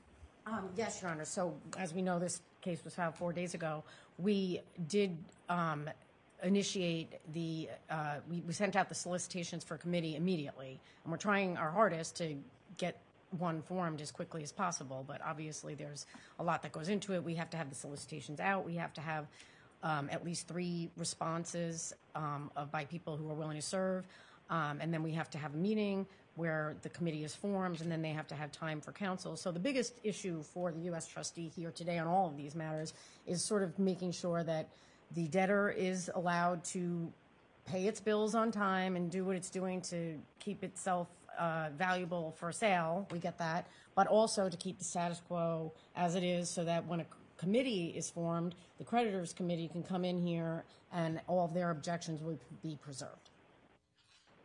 Um, yes, Your Honor. So, as we know, this case was filed four days ago. We did um, initiate the, uh, we, we sent out the solicitations for committee immediately, and we're trying our hardest to get one formed as quickly as possible, but obviously there's a lot that goes into it. We have to have the solicitations out. We have to have um, at least three responses um, of, by people who are willing to serve, um, and then we have to have a meeting where the committee is formed, and then they have to have time for counsel. So the biggest issue for the U S trustee here today on all of these matters is sort of making sure that the debtor is allowed to pay its bills on time and do what it's doing to keep itself uh, valuable for sale, we get that, but also to keep the status quo as it is so that when a committee is formed, the creditors committee can come in here and all of their objections will be preserved.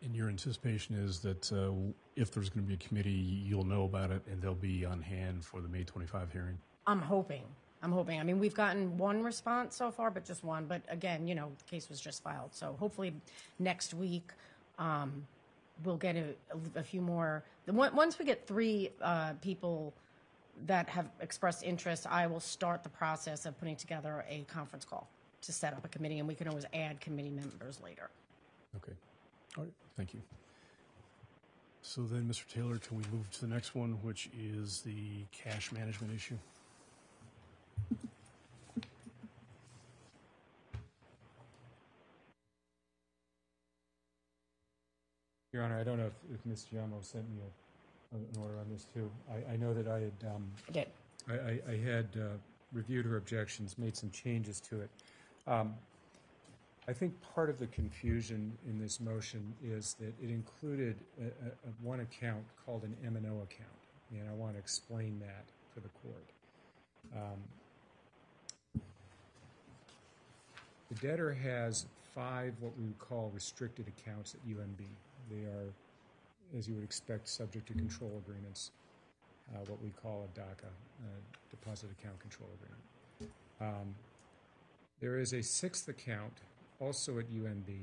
And your anticipation is that uh, if there's going to be a committee, you'll know about it and they'll be on hand for the May twenty-fifth hearing? I'm hoping. I'm hoping. I mean, we've gotten one response so far, but just one. But again, you know, the case was just filed. So hopefully next week um, we'll get a, a few more. Once we get three uh, people that have expressed interest, I will start the process of putting together a conference call to set up a committee, and we can always add committee members later. Okay. All right. Thank you. So then, Mister Taylor, can we move to the next one, which is the cash management issue? Your Honor, I don't know if, if Miz Giammo sent me a, an order on this too. I, I know that I had um, I, did. I, I, I had uh, reviewed her objections, made some changes to it. Um, I think part of the confusion in this motion is that it included a, a, a one account called an M and O account, and I want to explain that to the court. Um, the debtor has five what we would call restricted accounts at U M B. They are, as you would expect, subject to control agreements, uh, what we call a DACA, uh, Deposit Account Control Agreement. Um, there is a sixth account, also at U M B,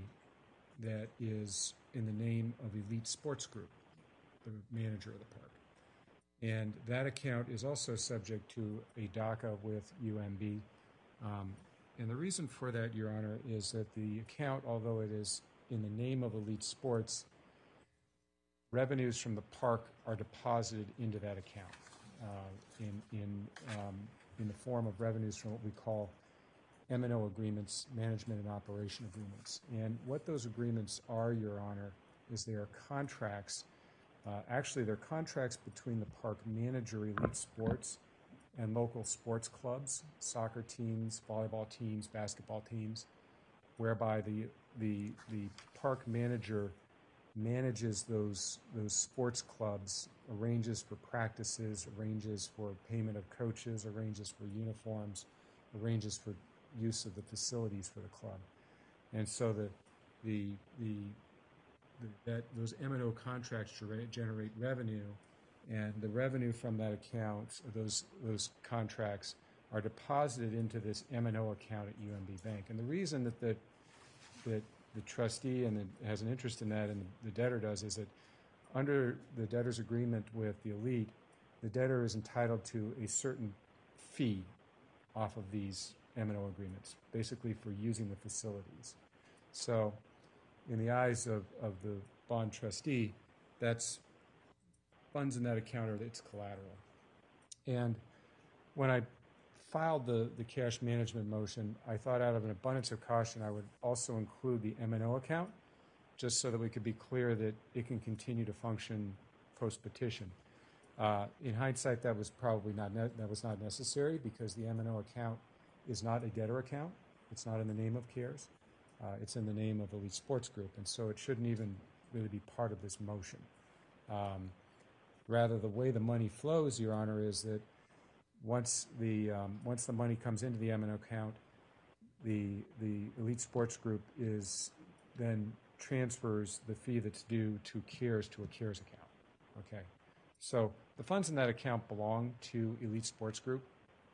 that is in the name of Elite Sports Group, the manager of the park. And that account is also subject to a DACA with U M B. Um, and the reason for that, Your Honor, is that the account, although it is in the name of Elite Sports, revenues from the park are deposited into that account uh, in, in, um, in the form of revenues from what we call M and O agreements, management and operation agreements. And what those agreements are, Your Honor, is they are contracts. Uh, actually, they're contracts between the park manager, Elite Sports, and local sports clubs, soccer teams, volleyball teams, basketball teams, whereby the the the park manager manages those those sports clubs, arranges for practices, arranges for payment of coaches, arranges for uniforms, arranges for use of the facilities for the club. And so the the the, the that those M and O contracts generate revenue, and the revenue from that account, those those contracts, are deposited into this M and O account at U M B Bank. And the reason that the that the trustee and the, has an interest in that, and the debtor does, is that under the debtor's agreement with the Elite, the debtor is entitled to a certain fee off of these M and O agreements, basically for using the facilities. So in the eyes of, of the bond trustee, that's funds in that account, or it's collateral. And when I filed the, the cash management motion, I thought out of an abundance of caution I would also include the M and O account, just so that we could be clear that it can continue to function post-petition. Uh, in hindsight, that was probably not ne that was not necessary, because the M and O account is not a debtor account. It's not in the name of CARES. Uh, it's in the name of Elite Sports Group, and so it shouldn't even really be part of this motion. Um, rather, the way the money flows, Your Honor, is that Once the um, once the money comes into the M and O account, the the Elite Sports Group is then transfers the fee that's due to CARES to a CARES account. Okay, so the funds in that account belong to Elite Sports Group.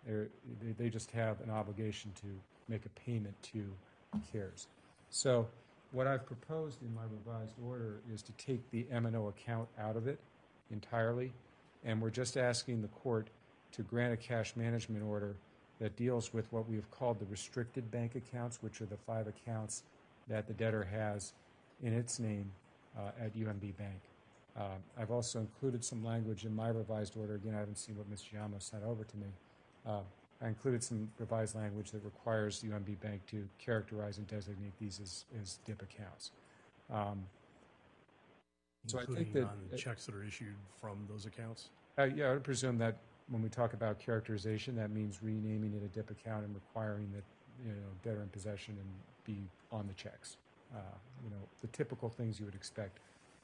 They're, they they just have an obligation to make a payment to CARES. So what I've proposed in my revised order is to take the M and O account out of it entirely, and we're just asking the court to grant a cash management order that deals with what we have called the restricted bank accounts, which are the five accounts that the debtor has in its name uh, at U M B Bank. Uh, I've also included some language in my revised order. Again, I haven't seen what Miz Giammo sent over to me. Uh, I included some revised language that requires U M B Bank to characterize and designate these as, as D I P accounts. Um, so I think that on the checks that are issued from those accounts? Uh, yeah, I would presume that when we talk about characterization, that means renaming it a D I P account and requiring that, you know, debtor in possession and be on the checks. Uh, you know, the typical things you would expect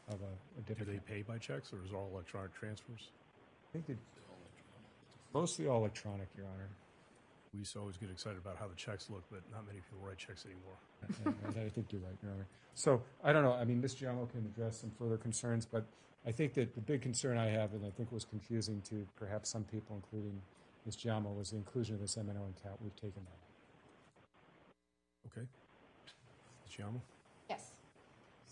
of a, a D I P account. Do they pay by checks, or is it all electronic transfers? I think it's mostly all electronic, Your Honor. We used to always get excited about how the checks look, but not many people write checks anymore. I think you're right, Your Honor. So I don't know. I mean, Miz Giammo can address some further concerns, but I think that the big concern I have, and I think was confusing to perhaps some people, including Miz Giammo, was the inclusion of this M and O account. We've taken that. Okay. Miz Giammo? Yes.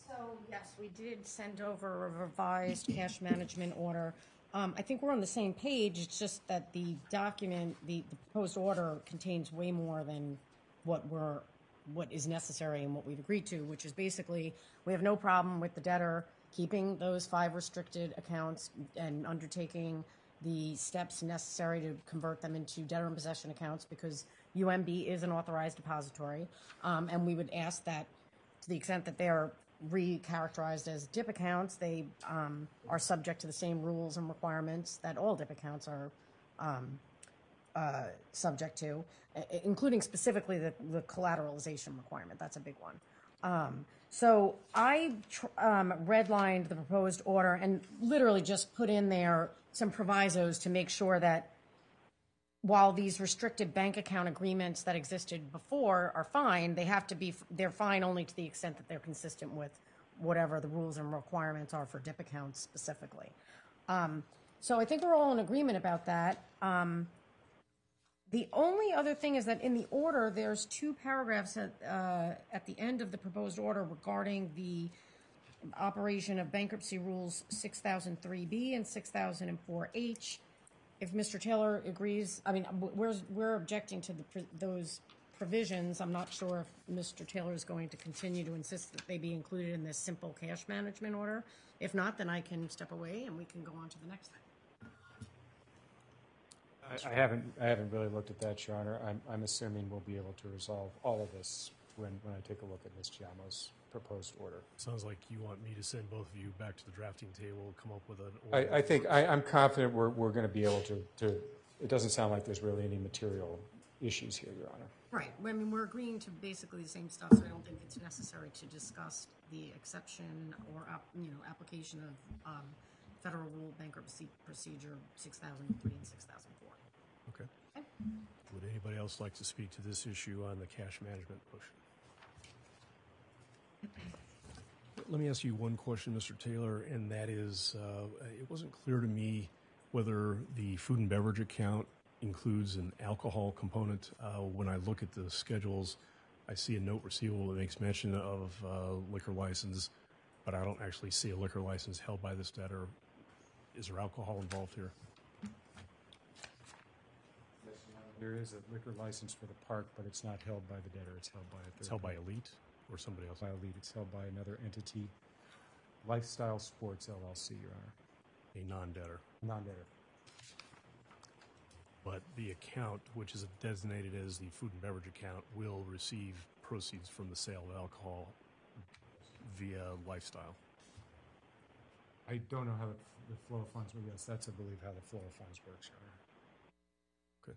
So, yes, we did send over a revised cash management order. Um, I think we're on the same page. It's just that the document, the, the proposed order, contains way more than what we're, what is necessary and what we've agreed to, which is basically we have no problem with the debtor keeping those five restricted accounts and undertaking the steps necessary to convert them into debtor in possession accounts, because U M B is an authorized depository. Um, and we would ask that, to the extent that they are recharacterized as D I P accounts, they um, are subject to the same rules and requirements that all D I P accounts are um, uh, subject to, including specifically the, the collateralization requirement. That's a big one. Um, so I tr um, redlined the proposed order and literally just put in there some provisos to make sure that while these restricted bank account agreements that existed before are fine, they have to be, they're fine only to the extent that they're consistent with whatever the rules and requirements are for D I P accounts specifically. Um, so I think we're all in agreement about that. Um, The only other thing is that in the order, there's two paragraphs at, uh, at the end of the proposed order regarding the operation of bankruptcy rules six thousand three B and six thousand four H. If Mister Taylor agrees, I mean, we're, we're objecting to the, those provisions. I'm not sure if Mister Taylor is going to continue to insist that they be included in this simple cash management order. If not, then I can step away and we can go on to the next thing. I, I haven't. I haven't really looked at that, Your Honor. I'm, I'm assuming we'll be able to resolve all of this when, when I take a look at Miz Giamo's proposed order. Sounds like you want me to send both of you back to the drafting table, come up with an order. I, I think I, I'm confident we're we're going to be able to, to. It doesn't sound like there's really any material issues here, Your Honor. Right. I mean, we're agreeing to basically the same stuff, so I don't think it's necessary to discuss the exception or you know application of um, Federal Rule Bankruptcy Procedure six thousand three and six thousand four. Okay. Okay. Would anybody else like to speak to this issue on the cash management motion? Let me ask you one question, Mister Taylor, and that is, uh, it wasn't clear to me whether the food and beverage account includes an alcohol component. Uh, when I look at the schedules, I see a note receivable that makes mention of uh, liquor license, but I don't actually see a liquor license held by this debtor. Is there alcohol involved here? There is a liquor license for the park, but it's not held by the debtor. It's held by a third. It's held by Elite or somebody else. By Elite. It's held by another entity, Lifestyle Sports L L C, Your Honor. A non-debtor. Non-debtor. But the account, which is designated as the food and beverage account, will receive proceeds from the sale of alcohol via Lifestyle. I don't know how the flow of funds works. Yes, that's, I believe, how the flow of funds works, Your Honor. Good.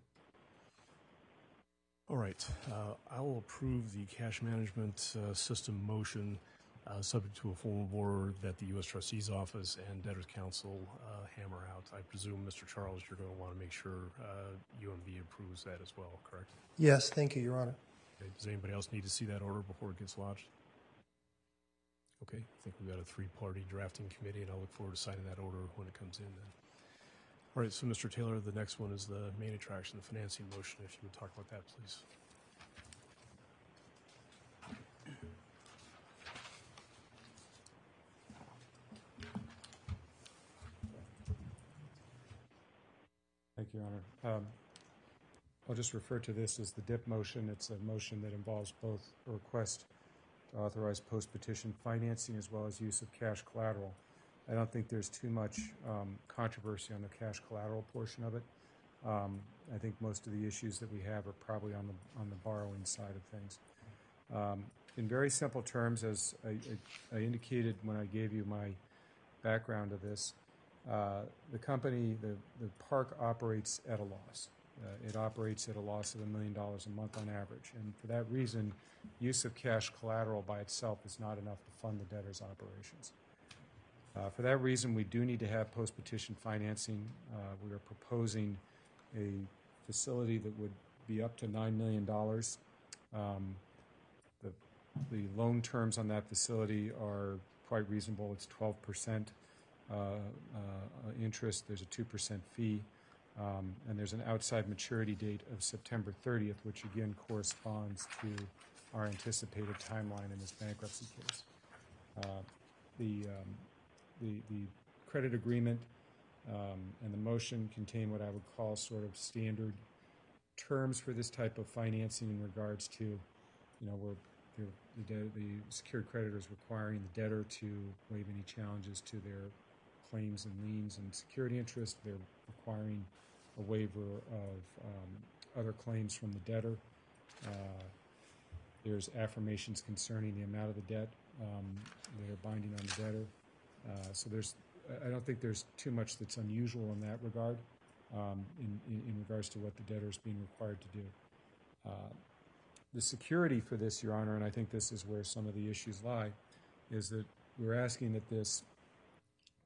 All right. Uh, I will approve the cash management uh, system motion uh, subject to a formal order that the U S Trustee's Office and Debtors Council uh, hammer out. I presume, Mister Charles, you're going to want to make sure uh, U M B approves that as well, correct? Yes. Thank you, Your Honor. Okay. Does anybody else need to see that order before it gets lodged? Okay, I think we've got a three-party drafting committee, and I'll look forward to signing that order when it comes in then. All right, so Mister Taylor, the next one is the main attraction, the financing motion. If you would talk about that, please. Thank you, Your Honor. Um, I'll just refer to this as the D I P motion. It's a motion that involves both a request authorize post-petition financing as well as use of cash collateral. I don't think there's too much um, controversy on the cash collateral portion of it. Um, I think most of the issues that we have are probably on the on the borrowing side of things. Um, in very simple terms, as I, I, I indicated when I gave you my background of this, uh, the company, the, the park operates at a loss. Uh, it operates at a loss of a million dollars a month on average. And for that reason, use of cash collateral by itself is not enough to fund the debtor's operations. Uh, for that reason, we do need to have post-petition financing. Uh, we are proposing a facility that would be up to nine million dollars. Um, the, the loan terms on that facility are quite reasonable. It's twelve percent uh, uh, interest. There's a two percent fee. Um, and there's an outside maturity date of September thirtieth, which again corresponds to our anticipated timeline in this bankruptcy case. Uh, the, um, the, the credit agreement um, and the motion contain what I would call sort of standard terms for this type of financing in regards to, you know, we're, the, the, the secured creditor is requiring the debtor to waive any challenges to their claims and liens and security interest. They're requiring a waiver of um, other claims from the debtor. Uh, there's affirmations concerning the amount of the debt um, that are binding on the debtor. Uh, so there's, I don't think there's too much that's unusual in that regard um, in, in, in regards to what the debtor is being required to do. Uh, the security for this, Your Honor, and I think this is where some of the issues lie, is that we're asking that this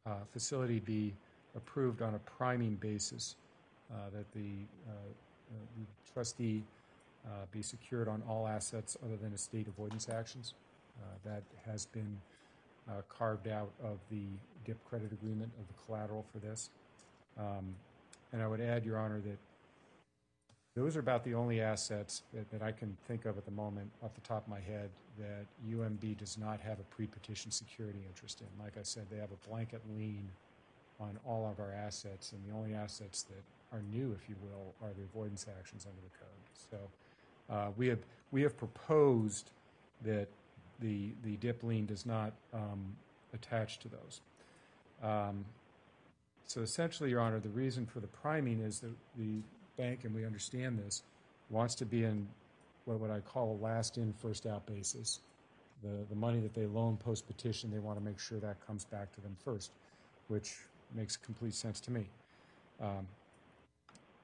Uh, facility be approved on a priming basis, uh, that the, uh, uh, the trustee uh, be secured on all assets other than estate avoidance actions. Uh, that has been uh, carved out of the D I P credit agreement of the collateral for this. Um, and I would add, Your Honor, that those are about the only assets that, that I can think of at the moment off the top of my head that U M B does not have a pre-petition security interest in. Like I said, they have a blanket lien on all of our assets, and the only assets that are new, if you will, are the avoidance actions under the code. So uh, we have we have proposed that the, the D I P lien does not um, attach to those. Um, so essentially, Your Honor, the reason for the priming is that the bank, and we understand this, wants to be in what would I call a last in, first out basis. The, the money that they loan post petition, they want to make sure that comes back to them first, which makes complete sense to me. Um,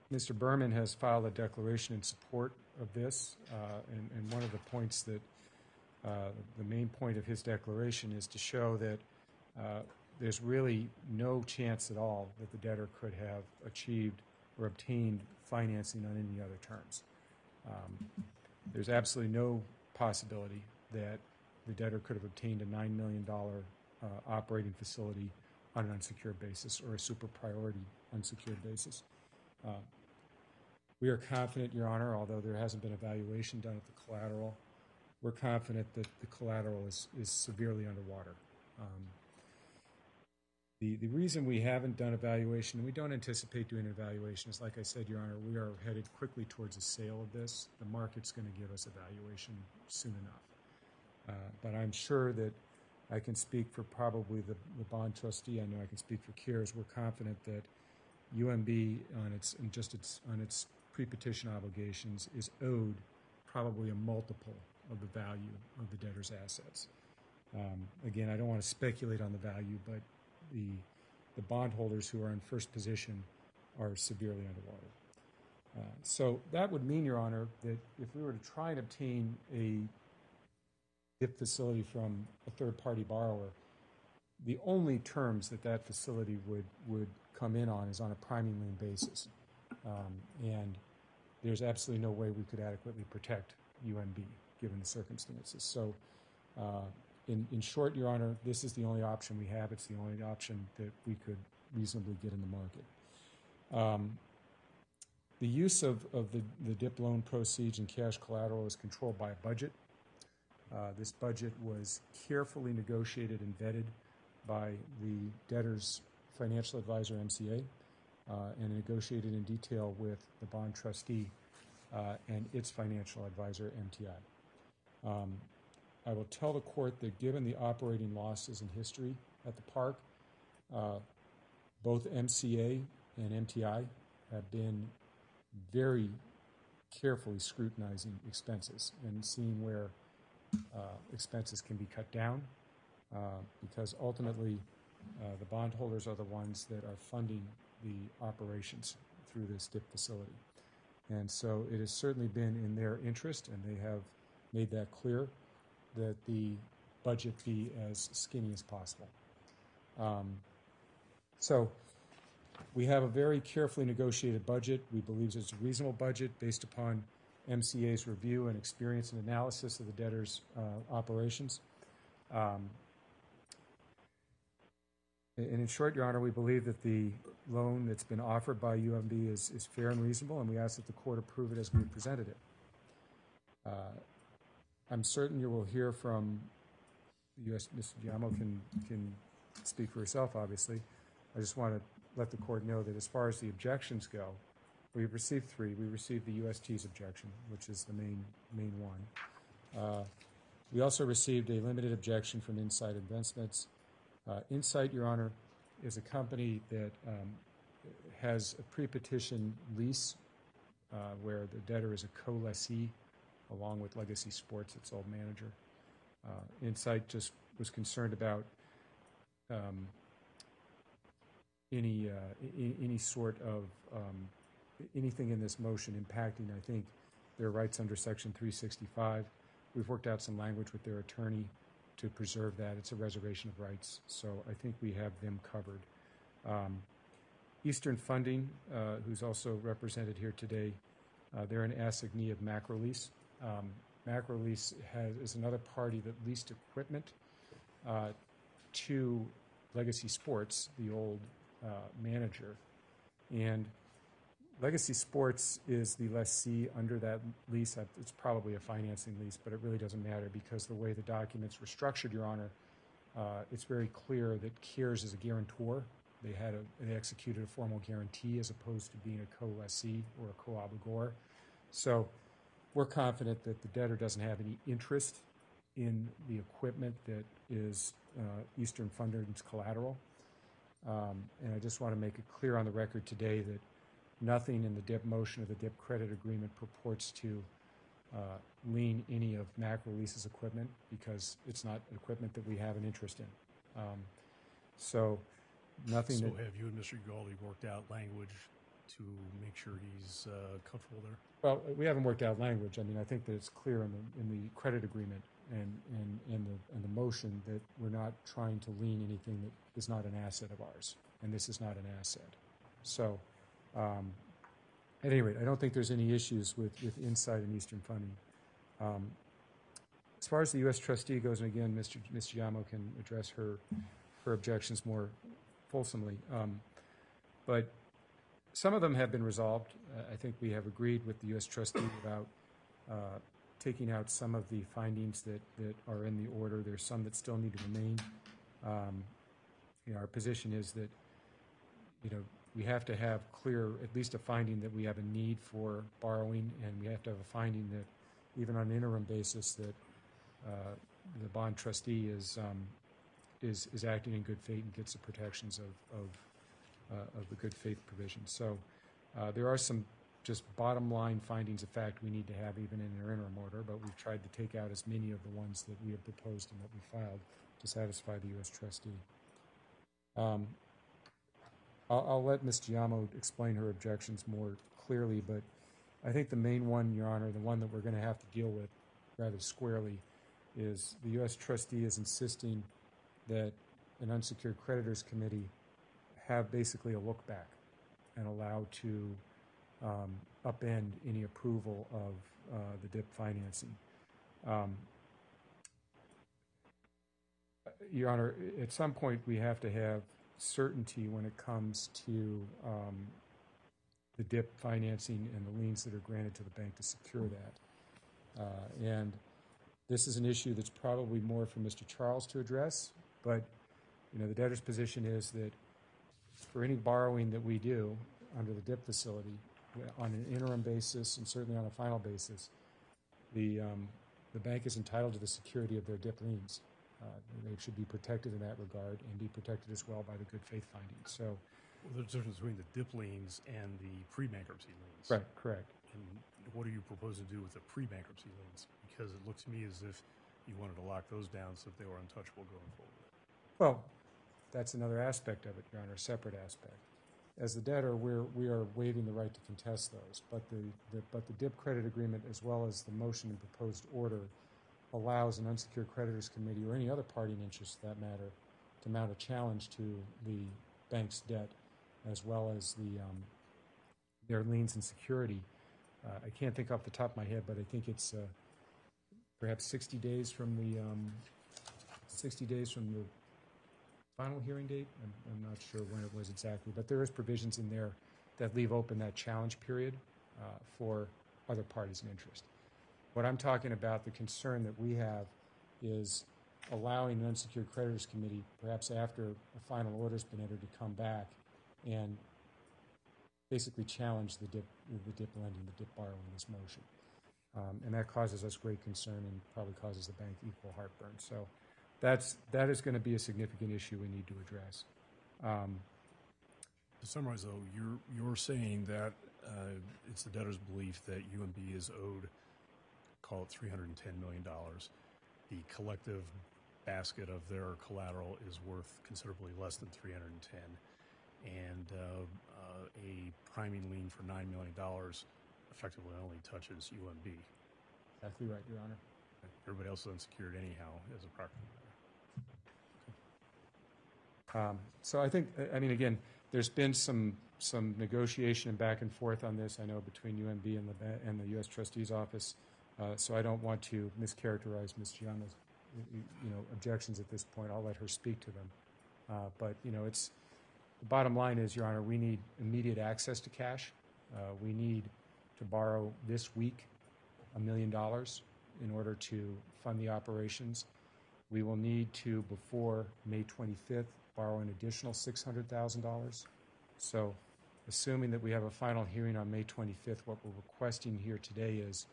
Mister Berman has filed a declaration in support of this, uh, and, and one of the points that, uh, the main point of his declaration is to show that uh, there's really no chance at all that the debtor could have achieved or obtained financing on any other terms. Um, there's absolutely no possibility that the debtor could have obtained a nine million dollars uh, operating facility on an unsecured basis or a super priority unsecured basis. Uh, we are confident, Your Honor, although there hasn't been a valuation done at the collateral, we're confident that the collateral is, is severely underwater. Um, the, the reason we haven't done a valuation, and we don't anticipate doing a valuation, is like I said, Your Honor, we are headed quickly towards a sale of this. The market's going to give us a valuation soon enough. Uh, but I'm sure that I can speak for probably the, the bond trustee. I know I can speak for Cares. We're confident that U M B on its and just its on its pre-petition obligations is owed probably a multiple of the value of the debtor's assets. Um, again, I don't want to speculate on the value, but the the bondholders who are in first position are severely underwater. Uh, so that would mean, Your Honor, that if we were to try and obtain a D I P facility from a third-party borrower, the only terms that that facility would would come in on is on a priming lien basis, um, and there's absolutely no way we could adequately protect U M B given the circumstances. So, uh, in in short, Your Honor, this is the only option we have. It's the only option that we could reasonably get in the market. Um, the use of of the the D I P loan proceeds and cash collateral is controlled by a budget. Uh, this budget was carefully negotiated and vetted by the debtor's financial advisor, M C A, uh, and negotiated in detail with the bond trustee uh, and its financial advisor, M T I. Um, I will tell the court that given the operating losses in history at the park, uh, both M C A and M T I have been very carefully scrutinizing expenses and seeing where uh, expenses can be cut down, uh, because ultimately, Uh, the bondholders are the ones that are funding the operations through this D I P facility. And so it has certainly been in their interest, and they have made that clear, that the budget be as skinny as possible. Um, so we have a very carefully negotiated budget. We believe it's a reasonable budget based upon M C A's review and experience and analysis of the debtor's uh, operations. Um, And in short, Your Honor, we believe that the loan that's been offered by U M B is, is fair and reasonable, and we ask that the court approve it as we presented it. Uh, I'm certain you will hear from U S Mister Diamo can, can speak for herself, obviously. I just want to let the court know that as far as the objections go, we've received three. We received the U S T's objection, which is the main, main one. Uh, we also received a limited objection from Insight Investments. Uh, Insight, Your Honor, is a company that um, has a pre-petition lease uh, where the debtor is a co-lessee along with Legacy Sports, its old manager. Uh, Insight just was concerned about um, any, uh, I- any sort of um, anything in this motion impacting, I think, their rights under Section three sixty-five. We've worked out some language with their attorney to preserve that. It's a reservation of rights, so I think we have them covered. Um, Eastern Funding, uh, who's also represented here today, uh, they're an assignee of Macro Lease. Um, Macro Lease has, is another party that leased equipment uh, to Legacy Sports, the old uh, manager, and Legacy Sports is the lessee under that lease. It's probably a financing lease, but it really doesn't matter because the way the documents were structured, Your Honor, uh, it's very clear that Cares is a guarantor. They had a, they executed a formal guarantee as opposed to being a co-lessee or a co-obligor. So we're confident that the debtor doesn't have any interest in the equipment that is uh, Eastern Funding's collateral. Um, and I just want to make it clear on the record today that nothing in the D I P motion or the D I P credit agreement purports to uh, lien any of Macro Lease's equipment because it's not equipment that we have an interest in. Um, so nothing. So that, have you and Mister Galdi worked out language to make sure he's uh, comfortable there? Well, we haven't worked out language. I mean, I think that it's clear in the, in the credit agreement and, and, and, the, and the motion that we're not trying to lien anything that is not an asset of ours, and this is not an asset. So um, at any rate, I don't think there's any issues with, with Insight and Eastern Funding. Um, as far as the U S trustee goes, and again, Miz Yamo can address her, her objections more fulsomely, um, but some of them have been resolved. Uh, I think we have agreed with the U S trustee about uh, taking out some of the findings that, that are in the order. There's some that still need to remain. Um, you know, our position is that, you know, we have to have clear, at least a finding that we have a need for borrowing, and we have to have a finding that, even on an interim basis, that uh, the bond trustee is, um, is is acting in good faith and gets the protections of, of Uh, of the good faith provision. So uh, there are some just bottom line findings of fact we need to have even in our interim order, but we've tried to take out as many of the ones that we have proposed and that we filed to satisfy the U S trustee. Um, I'll, I'll let Miz Giamo explain her objections more clearly, but I think the main one, Your Honor, the one that we're going to have to deal with rather squarely, is the U S trustee is insisting that an unsecured creditors committee have basically a look back and allow to um, upend any approval of uh, the D I P financing. Um, Your Honor, at some point we have to have certainty when it comes to um, the D I P financing and the liens that are granted to the bank to secure that. Uh, and this is an issue that's probably more for Mister Charles to address, but you know, the debtor's position is that for any borrowing that we do under the D I P facility, on an interim basis and certainly on a final basis, the um, the bank is entitled to the security of their D I P liens. Uh, they should be protected in that regard and be protected as well by the good faith findings. So, well, there's a difference between the D I P liens and the pre-bankruptcy liens. Right, correct. And what are you proposing to do with the pre-bankruptcy liens? Because it looks to me as if you wanted to lock those down so that they were untouchable going forward. Well, that's another aspect of it, Your Honor, a separate aspect. As the debtor, we're, we are waiving the right to contest those, but the, the, but the D I P credit agreement, as well as the motion and proposed order, allows an unsecured creditors committee or any other party in interest, for that matter, to mount a challenge to the bank's debt, as well as the um, their liens and security. Uh, I can't think off the top of my head, but I think it's uh, perhaps sixty days from the um, sixty days from the final hearing date. I'm, I'm not sure when it was exactly, but there is provisions in there that leave open that challenge period uh, for other parties in interest. What I'm talking about, the concern that we have, is allowing an unsecured creditors committee, perhaps after a final order has been entered, to come back and basically challenge the D I P, the D I P lending, the D I P borrowing this motion. Um, and that causes us great concern and probably causes the bank equal heartburn. So That's, that is going to be a significant issue we need to address. Um, to summarize, though, you're, you're saying that uh, it's the debtor's belief that U M B is owed, call it three hundred ten million dollars. The collective basket of their collateral is worth considerably less than three hundred ten, and uh, uh, a priming lien for nine million dollars effectively only touches U M B. Exactly right, Your Honor. Everybody else is unsecured anyhow as a property. Um, so I think, I mean, again, there's been some some negotiation and back and forth on this, I know, between U M B and the and the U S Trustee's Office. Uh, so I don't want to mischaracterize Miz Gianna's, you know, objections at this point. I'll let her speak to them. Uh, but you know, it's the bottom line is, Your Honor, we need immediate access to cash. Uh, we need to borrow this week a million dollars in order to fund the operations. We will need to, before May twenty-fifth, borrow an additional six hundred thousand dollars. So assuming that we have a final hearing on May twenty-fifth, what we're requesting here today is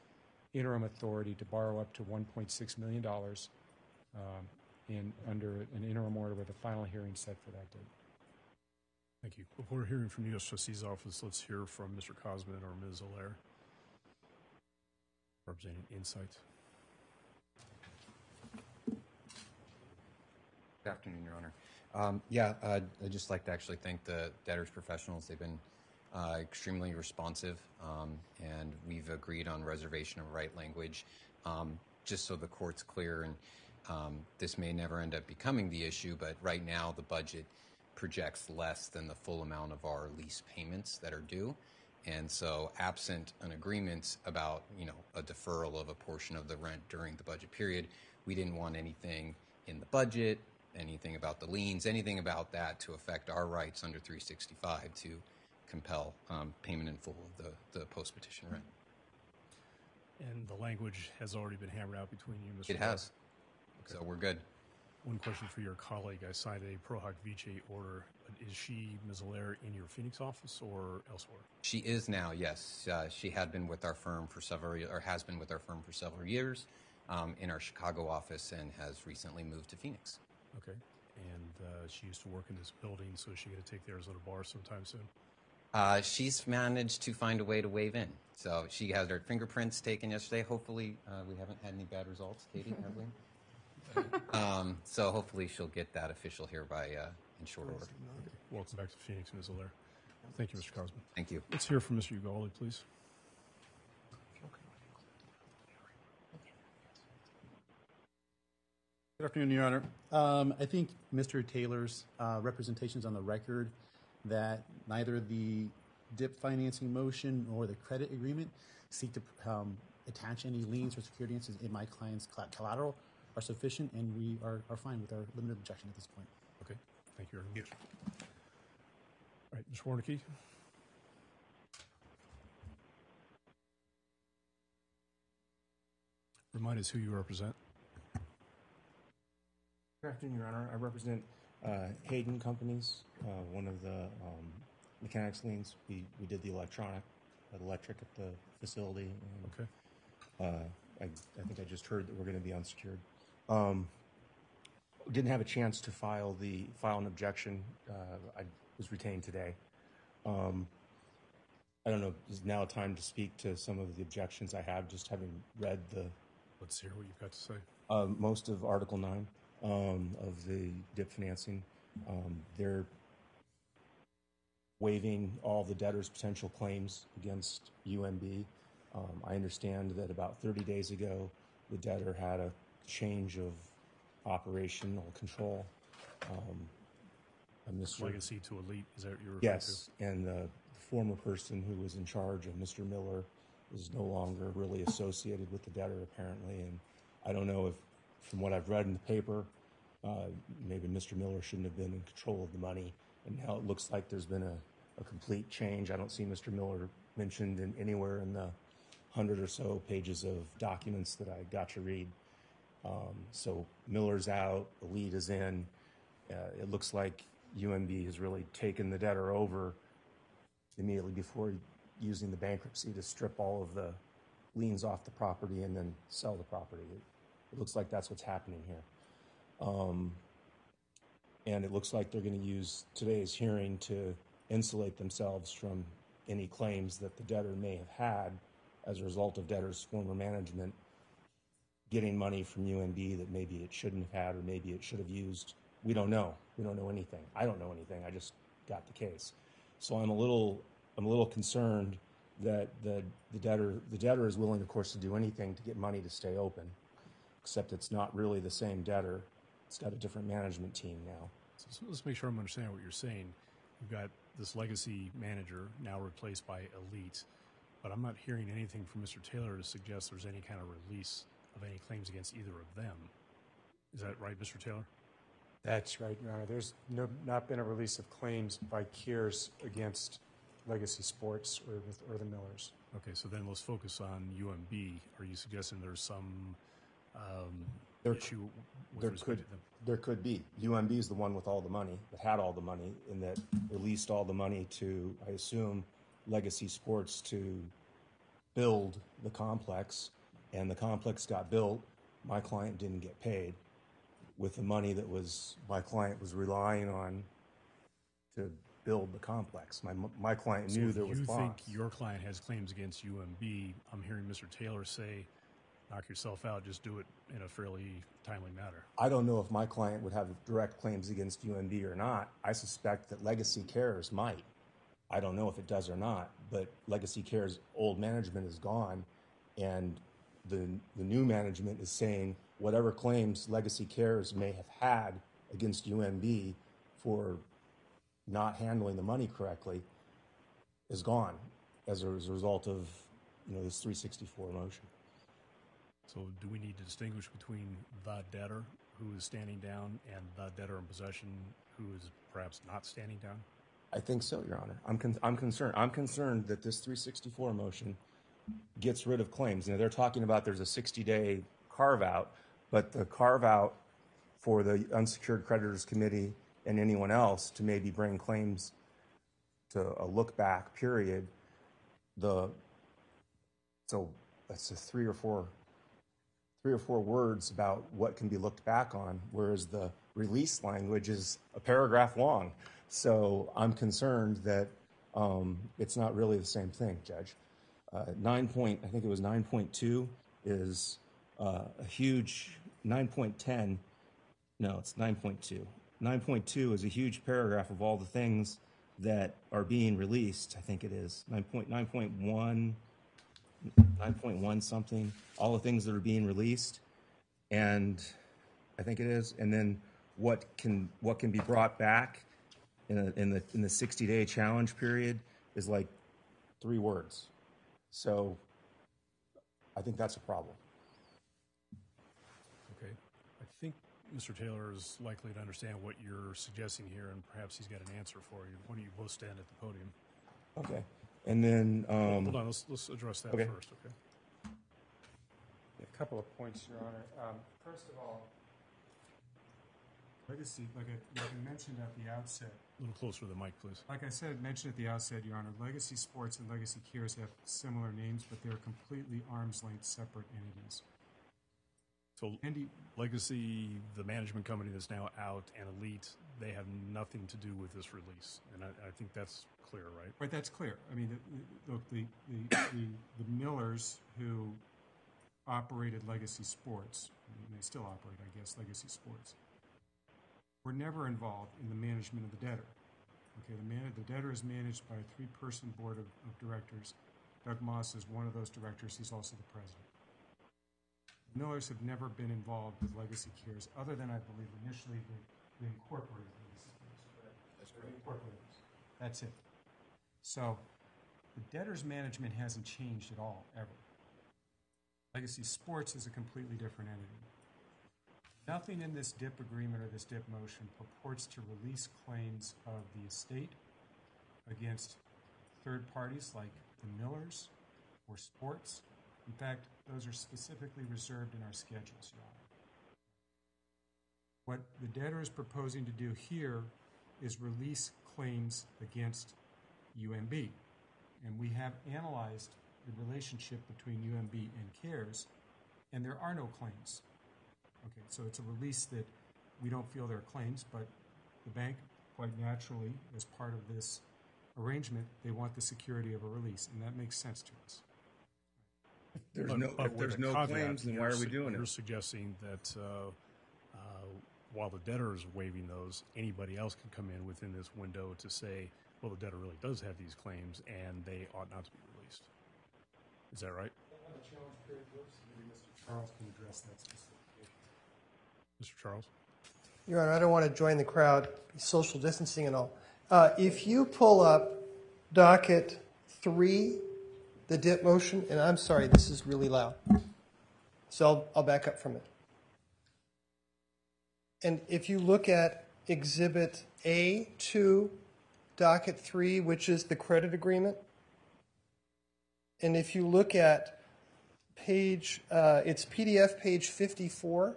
interim authority to borrow up to one point six million dollars um, in, under an interim order with a final hearing set for that date. Thank you. Before hearing from U S Trustee's office, let's hear from Mister Cosman or Miz Allaire, representing Insight. Good afternoon, Your Honor. Um, yeah, uh, I'd just like to actually thank the debtors' professionals. They've been uh, extremely responsive, um, and we've agreed on reservation of right language, um, just so the court's clear. And um, this may never end up becoming the issue, but right now the budget projects less than the full amount of our lease payments that are due. And so absent an agreement about, you know, a deferral of a portion of the rent during the budget period, we didn't want anything in the budget, anything about the liens, anything about that to affect our rights under three sixty-five to compel um, payment in full of the, the post-petition rent. And the language has already been hammered out between you, Mister It has. Okay. So we're good. One question for your colleague. I signed a Pro Hoc Vice order. Is she, Miz Allaire, in your Phoenix office or elsewhere? She is now, yes. Uh, she had been with our firm for several, or has been with our firm for several years um, in our Chicago office and has recently moved to Phoenix. Okay. And uh, she used to work in this building, so is she going to take the Arizona bar sometime soon? Uh, she's managed to find a way to wave in. So she had her fingerprints taken yesterday. Hopefully, uh, we haven't had any bad results, Katie, have we? um, so hopefully she'll get that official here by uh, in short order. Okay. Welcome back to Phoenix, Miz Allaire. Thank you, Mister Cosman. Thank you. Let's hear from Mister Ugali, please. Good afternoon, Your Honor. Um, I think Mister Taylor's uh, representations on the record that neither the D I P financing motion nor the credit agreement seek to um, attach any liens or security interests in my client's collateral are sufficient, and we are, are fine with our limited objection at this point. Okay. Thank you very much. Yes. All right, Mister Warnicke. Remind us who you represent. Good afternoon, Your Honor. I represent uh, Hayden Companies, uh, one of the um, mechanics liens. We, we did the electronic, electric at the facility. And, okay. Uh, I, I think I just heard that we're going to be unsecured. Um, didn't have a chance to file the file an objection. Uh, I was retained today. Um, I don't know. Is now time to speak to some of the objections I have? Just having read the. Let's hear what you've got to say. Uh, most of Article Nine um, of the D I P financing. Um, they're waiving all the debtors' potential claims against U M B. Um, I understand that about thirty days ago, the debtor had a change of operational control. Um, Mister Legacy to Elite, is that what you're referring to? Yes, and the, the former person who was in charge of Mister Miller is no longer really associated with the debtor, apparently, and I don't know if, from what I've read in the paper, uh, maybe Mister Miller shouldn't have been in control of the money, and now it looks like there's been a, a complete change. I don't see Mister Miller mentioned in anywhere in the hundred or so pages of documents that I got to read. Um, so Miller's out, Elite is in. Uh, it looks like U M B has really taken the debtor over immediately before using the bankruptcy to strip all of the liens off the property and then sell the property. It, it looks like that's what's happening here. Um, and it looks like they're going to use today's hearing to insulate themselves from any claims that the debtor may have had as a result of debtor's former management getting money from U M B that maybe it shouldn't have had or maybe it should have used. We don't know. We don't know anything. I don't know anything. I just got the case. So I'm a little I'm a little concerned that the, the debtor the debtor is willing, of course, to do anything to get money to stay open, except it's not really the same debtor. It's got a different management team now. So, so let's make sure I'm understanding what you're saying. You've got this legacy manager now replaced by Elite, but I'm not hearing anything from Mister Taylor to suggest there's any kind of release of any claims against either of them. Is that right, Mister Taylor? That's right, Your Honor. There's no, not been a release of claims by Cares against Legacy Sports or, or the Millers. Okay, so then let's focus on U M B. Are you suggesting there's some um, there, issue with there respect could, to them? There could be. U M B is the one with all the money, that had all the money, and that released all the money to, I assume, Legacy Sports to build the complex, and the complex got built. My client didn't get paid with the money that was my client was relying on to build the complex. My my client so knew there was bonds. You think your client has claims against U M B? I'm hearing Mister Taylor say, knock yourself out, just do it in a fairly timely manner. I don't know if my client would have direct claims against U M B or not. I suspect that Legacy Cares might. I don't know if it does or not, but Legacy Cares' old management is gone, and the, the new management is saying whatever claims Legacy Cares may have had against U M B for not handling the money correctly is gone as a, as a result of, you know, this three sixty-four motion. So do we need to distinguish between the debtor who is standing down and the debtor in possession who is perhaps not standing down? I think so, Your Honor. I'm con I'm concerned. I'm concerned that this three sixty-four motion gets rid of claims. You know, they're talking about there's a sixty-day carve-out, but the carve-out for the Unsecured Creditors Committee and anyone else to maybe bring claims to a look-back period, the so that's a three or four. three or four words about what can be looked back on, whereas the release language is a paragraph long. So I'm concerned that um, it's not really the same thing, Judge. Uh, nine point, I think it was nine point two is uh, a huge, nine point ten, no, it's nine point two. nine point two is a huge paragraph of all the things that are being released, I think it is. nine point one. nine point one something, all the things that are being released, and I think it is, and then what can what can be brought back in, a, in the in the sixty-day challenge period is like three words. So I think that's a problem. Okay, I think Mister Taylor is likely to understand what you're suggesting here, and perhaps he's got an answer for you. Why don't you both stand at the podium? Okay. And then, um, hold on, let's, let's address that okay. first, okay? A couple of points, Your Honor. Um, first of all, Legacy, like I, like I mentioned at the outset. A little closer to the mic, please. Like I said, mentioned at the outset, Your Honor, Legacy Sports and Legacy Cares have similar names, but they're completely arm's length separate entities. So Andy, Legacy, the management company that's now out, and Elite, they have nothing to do with this release. And I, I think that's clear, right? Right, that's clear. I mean, look, the, the, the, the Millers who operated Legacy Sports, I mean, they still operate, I guess, Legacy Sports, were never involved in the management of the debtor. Okay, the, man, the debtor is managed by a three-person board of, of directors. Doug Moss is one of those directors. He's also the president. Millers have never been involved with Legacy Cares, other than I believe initially they, they incorporated Legacy Cares. That's right. They incorporated. That's it. So the debtor's management hasn't changed at all, ever. Legacy Sports is a completely different entity. Nothing in this D I P agreement or this D I P motion purports to release claims of the estate against third parties like the Millers or Sports. In fact, those are specifically reserved in our schedules, Your Honor. What the debtor is proposing to do here is release claims against U M B. And we have analyzed the relationship between U M B and CARES, and there are no claims. Okay, so it's a release that we don't feel there are claims, but the bank, quite naturally, as part of this arrangement, they want the security of a release, and that makes sense to us. If there's but, no, but if there's no claims, then why are we doing it? You're suggesting that uh, uh, while the debtor is waiving those, anybody else can come in within this window to say, well, the debtor really does have these claims, and they ought not to be released. Is that right? Mister Charles can address that specifically. Mister Charles? Your Honor, I don't want to join the crowd, social distancing and all. Uh, if you pull up docket three, the D I P motion, and I'm sorry, this is really loud, so I'll, I'll back up from it. And if you look at Exhibit A two, Docket three, which is the credit agreement, and if you look at page, uh, it's P D F page fifty-four,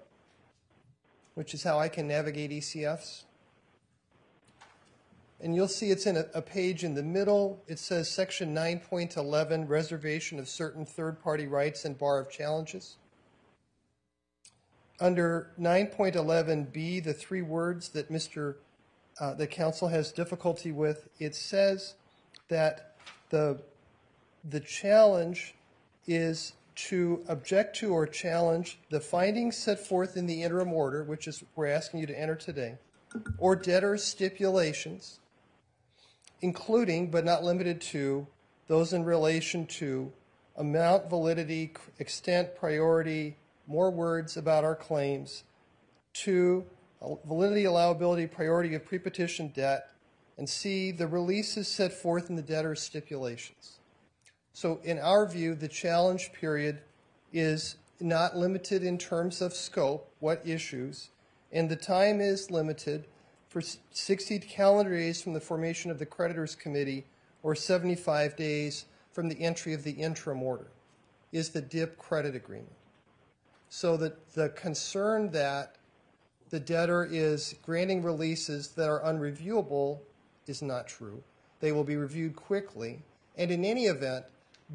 which is how I can navigate E C Fs. And you'll see it's in a, a page in the middle. It says Section nine point eleven, Reservation of Certain Third-Party Rights and Bar of Challenges. Under nine point eleven B, the three words that Mister uh, the council has difficulty with. It says that the the challenge is to object to or challenge the findings set forth in the interim order, which is we're asking you to enter today, or debtor's stipulations, including but not limited to those in relation to amount, validity, extent, priority, more words about our claims, two, validity, allowability, priority of pre-petition debt, and C, the releases set forth in the debtor's stipulations. So in our view, the challenge period is not limited in terms of scope, what issues, and the time is limited for sixty calendar days from the formation of the creditors committee or seventy-five days from the entry of the interim order, is the D I P credit agreement. So that the concern that the debtor is granting releases that are unreviewable is not true. They will be reviewed quickly, and in any event,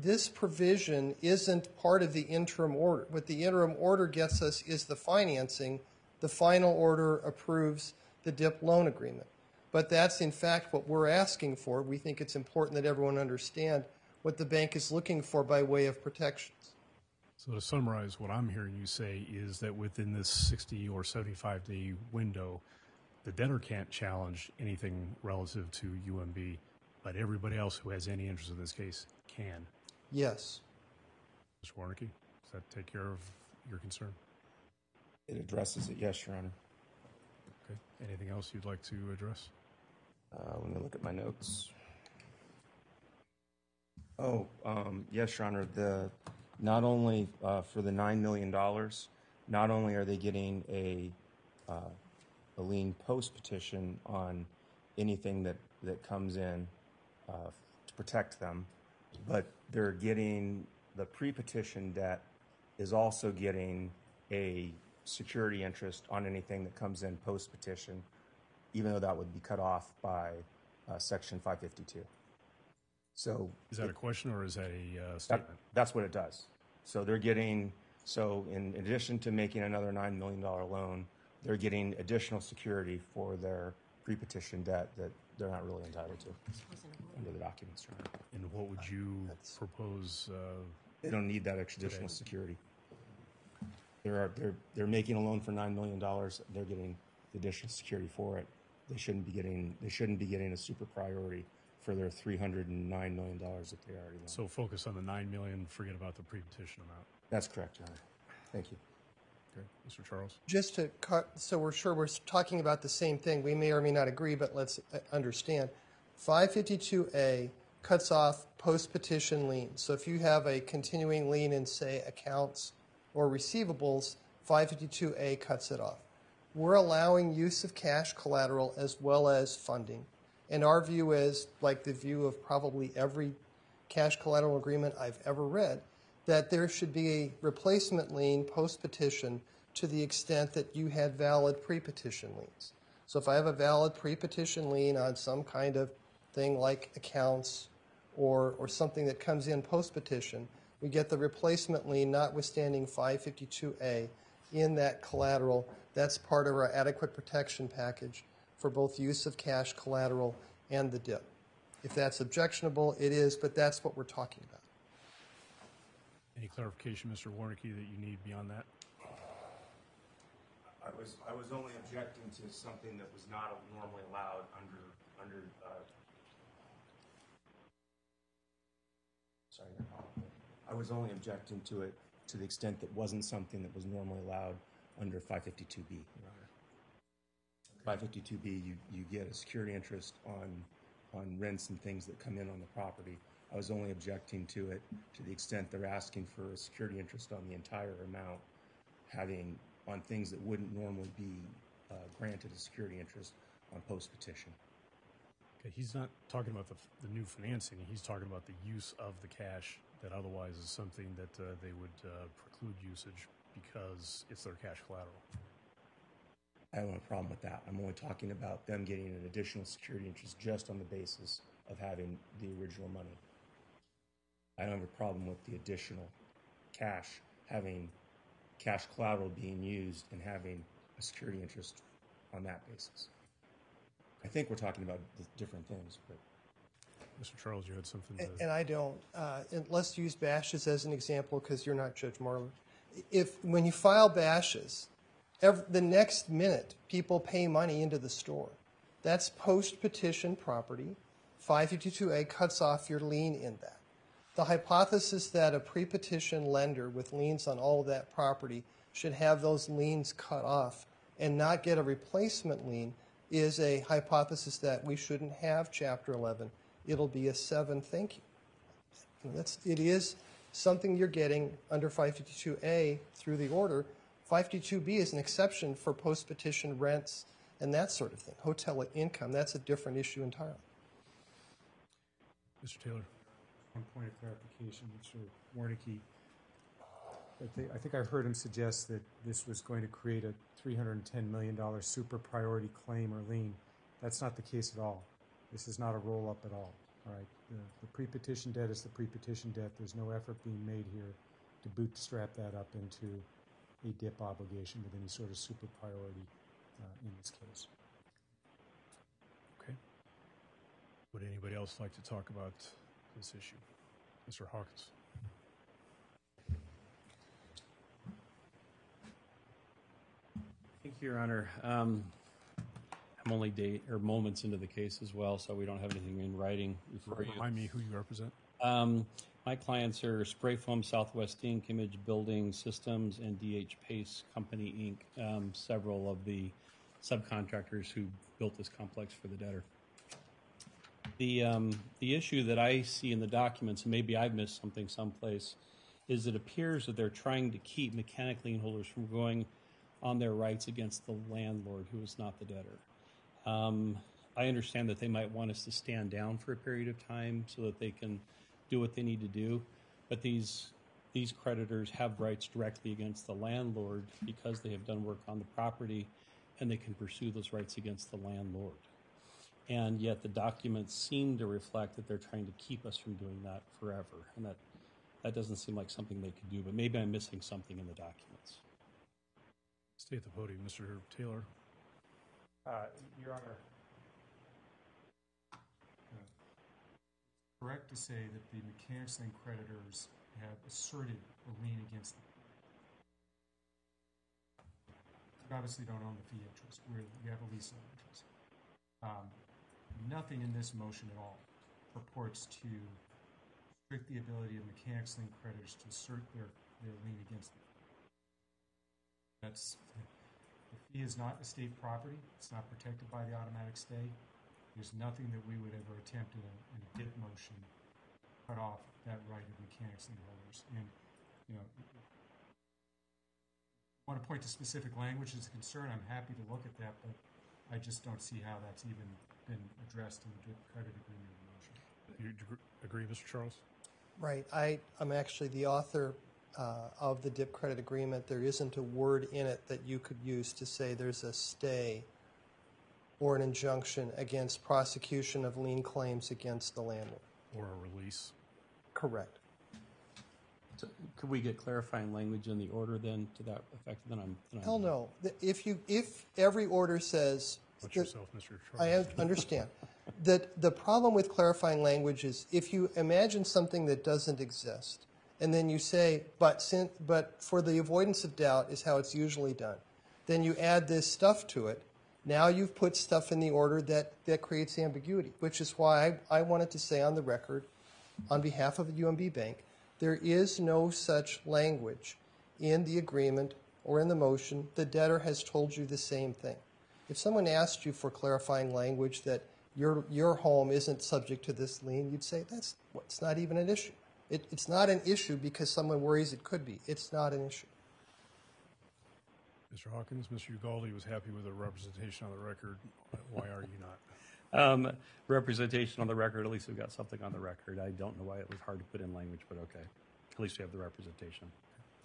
this provision isn't part of the interim order. What the interim order gets us is the financing. The final order approves the D I P loan agreement. But that's in fact what we're asking for. We think it's important that everyone understand what the bank is looking for by way of protections. So to summarize, what I'm hearing you say is that within this sixty or seventy-five day window, the debtor can't challenge anything relative to U M B, but everybody else who has any interest in this case can. Yes. Mister Warnicki, does that take care of your concern? It addresses it, yes, Your Honor. Okay. Anything else you'd like to address? Uh, let me look at my notes. Oh, um, yes, Your Honor. The, not only uh, for the nine million dollars, not only are they getting a, uh, a lien post-petition on anything that, that comes in uh, to protect them, but they're getting the pre-petition debt is also getting a security interest on anything that comes in post-petition, even though that would be cut off by uh, Section five fifty-two. So is that it, a question or is that a uh, statement? That, that's what it does. So they're getting, so in addition to making another nine million dollars loan, they're getting additional security for their pre-petition debt that they're not really entitled to under the documents. And what would you that's, propose? Uh, they don't need that extra additional security. They're, they're, they're making a loan for nine million dollars. They're getting the additional security for it. They shouldn't be getting, they shouldn't be getting a super priority for their three hundred nine million dollars that they already loaned. So focus on the nine million dollars, forget about the pre-petition amount. That's correct, Your Honor. Thank you. Okay, Mister Charles. Just to cut, so we're sure we're talking about the same thing. We may or may not agree, but let's understand. five fifty-two A cuts off post-petition liens. So if you have a continuing lien in, say, accounts or receivables, five fifty-two A cuts it off. We're allowing use of cash collateral as well as funding. And our view is, like the view of probably every cash collateral agreement I've ever read, that there should be a replacement lien post-petition to the extent that you had valid pre-petition liens. So if I have a valid pre-petition lien on some kind of thing like accounts or, or something that comes in post-petition, we get the replacement lien notwithstanding five fifty-two A in that collateral. That's part of our adequate protection package for both use of cash collateral and the D I P. If that's objectionable, it is, but that's what we're talking about. Any clarification, Mister Warnicki, that you need beyond that? I was I was only objecting to something that was not normally allowed under under. Uh, sorry, I was only objecting to it to the extent that wasn't something that was normally allowed under five fifty-two B. five fifty-two B, you, you get a security interest on, on rents and things that come in on the property. I was only objecting to it to the extent they're asking for a security interest on the entire amount, having on things that wouldn't normally be uh, granted a security interest on post-petition. Okay, he's not talking about the, the new financing. He's talking about the use of the cash that otherwise is something that uh, they would uh, preclude usage because it's their cash collateral. I don't have a problem with that. I'm only talking about them getting an additional security interest just on the basis of having the original money. I don't have a problem with the additional cash, having cash collateral being used and having a security interest on that basis. I I think we're talking about different things. But. Mister Charles, you had something to... And, and I don't. Uh, and let's use bashes as an example because you're not Judge Marler. If, when you file bashes, every, the next minute people pay money into the store. That's post-petition property. five fifty-two A cuts off your lien in that. The hypothesis that a pre-petition lender with liens on all of that property should have those liens cut off and not get a replacement lien is a hypothesis that we shouldn't have Chapter eleven. It'll be a seven thank you. That's, it is something you're getting under five fifty-two A through the order. five fifty-two B is an exception for post-petition rents and that sort of thing. Hotel income, that's a different issue entirely. Mister Taylor. One point of clarification, Mister Warnicke. I think, I think I heard him suggest that this was going to create a three hundred ten million dollars super priority claim or lien. That's not the case at all. This is not a roll-up at all. All right, the, the pre-petition debt is the pre-petition debt. There's no effort being made here to bootstrap that up into a D I P obligation with any sort of super priority uh, in this case. Okay. Would anybody else like to talk about this issue? Mister Hawkins. Thank you, Your Honor. Um, I'm only day or moments into the case as well, so we don't have anything in writing before you. Remind me who you represent. Um, my clients are Sprayfoam Southwest Incorporated, Image Building Systems, and D H. Pace Company Incorporated, um, several of the subcontractors who built this complex for the debtor. The, um, the issue that I see in the documents, and maybe I've missed something someplace, is it appears that they're trying to keep mechanic lien holders from going on their rights against the landlord, who is not the debtor. Um, I understand that they might want us to stand down for a period of time so that they can do what they need to do, but these, these creditors have rights directly against the landlord because they have done work on the property, and they can pursue those rights against the landlord. And yet the documents seem to reflect that they're trying to keep us from doing that forever, and that, that doesn't seem like something they could do, but maybe I'm missing something in the documents. Stay at the podium, Mister Taylor. Uh, Your Honor, uh, correct to say that the mechanics lien creditors have asserted a lien against them. We obviously don't own the fee interest. We're, we have a lease on interest. Um, nothing in this motion at all purports to restrict the ability of mechanics lien creditors to assert their, their lien against them. That's, the fee is not estate property. It's not protected by the automatic stay. There's nothing that we would ever attempt in a, in a D I P motion to cut off that right of mechanics lien holders. And, you know, I want to point to specific language as a concern. I'm happy to look at that, but I just don't see how that's even been addressed in the D I P credit agreement motion. You agree, Mister Charles? Right. I, I'm actually the author Uh, of the D I P credit agreement. There isn't a word in it that you could use to say there's a stay or an injunction against prosecution of lien claims against the landlord. Or a release. Correct. So could we get clarifying language in the order then to that effect? Then I'm, then Hell I'm, no. If, you, if every order says... Watch that, yourself, Mister Charles. I understand. That the problem with clarifying language is if you imagine something that doesn't exist, and then you say, but, sin, but for the avoidance of doubt is how it's usually done. Then you add this stuff to it. Now you've put stuff in the order that, that creates ambiguity, which is why I, I wanted to say on the record, on behalf of the U M B Bank, there is no such language in the agreement or in the motion. The debtor has told you the same thing. If someone asked you for clarifying language that your, your home isn't subject to this lien, you'd say, that's it's not even an issue. It, it's not an issue because someone worries it could be. It's not an issue. Mister Hawkins, Mister Ugaldi was happy with the representation on the record. Why are you not? Um, representation on the record, at least we've got something on the record. I don't know why it was hard to put in language, but okay. At least we have the representation.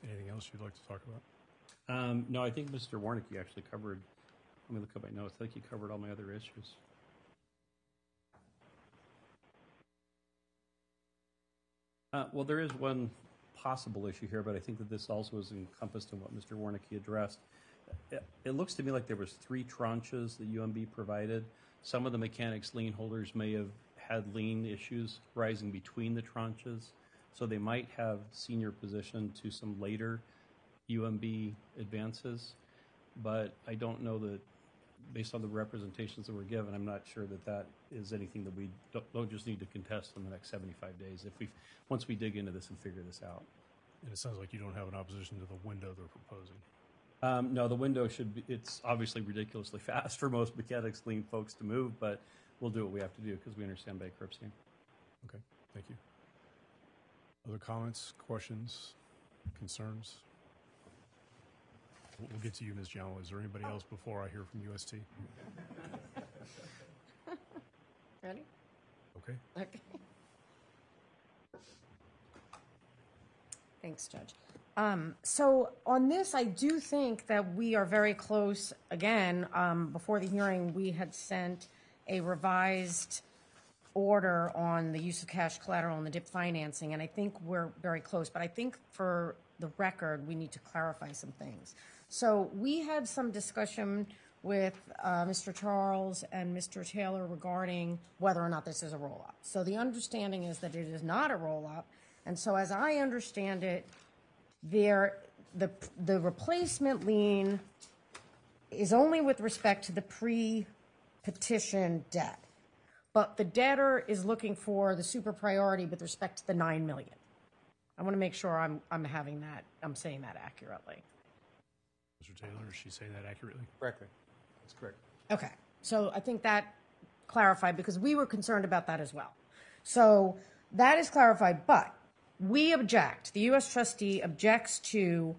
Anything else you'd like to talk about? Um, no, I think Mister Warnicke actually covered, let me look up my notes. I think he covered all my other issues. Uh, well, there is one possible issue here, but I think that this also is encompassed in what Mister Warnicke addressed. it looks to me like there was three tranches that U M B provided. Some of the mechanics lien holders may have had lien issues rising between the tranches, so they might have senior position to some later U M B advances. But I don't know that, based on the representations that were given, I'm not sure that that is anything that we don't, don't just need to contest in the next seventy-five days if we once we dig into this and figure this out. And it sounds like you don't have an opposition to the window they're proposing. Um, no, the window should be, it's obviously ridiculously fast for most mechanics lien folks to move, but we'll do what we have to do because we understand bankruptcy. Okay, thank you. Other comments, questions, concerns? We'll get to you, Miz Jowell. Is there anybody else before I hear from U S T? Ready? Okay. Okay. Thanks, Judge. Um, so on this, I do think that we are very close. Again, um, before the hearing, we had sent a revised order on the use of cash collateral and the D I P financing, and I think we're very close. But I think for the record, we need to clarify some things. So we had some discussion with uh, Mister Charles and Mister Taylor regarding whether or not this is a roll-up. So the understanding is that it is not a roll-up, and so as I understand it, there the the replacement lien is only with respect to the pre-petition debt, but the debtor is looking for the super priority with respect to the nine million. I want to make sure I'm I'm having that I'm saying that accurately. Mister Taylor, is she saying that accurately? Correctly. That's correct. Okay. So I think that clarified because we were concerned about that as well. So that is clarified, but we object. The U S trustee objects to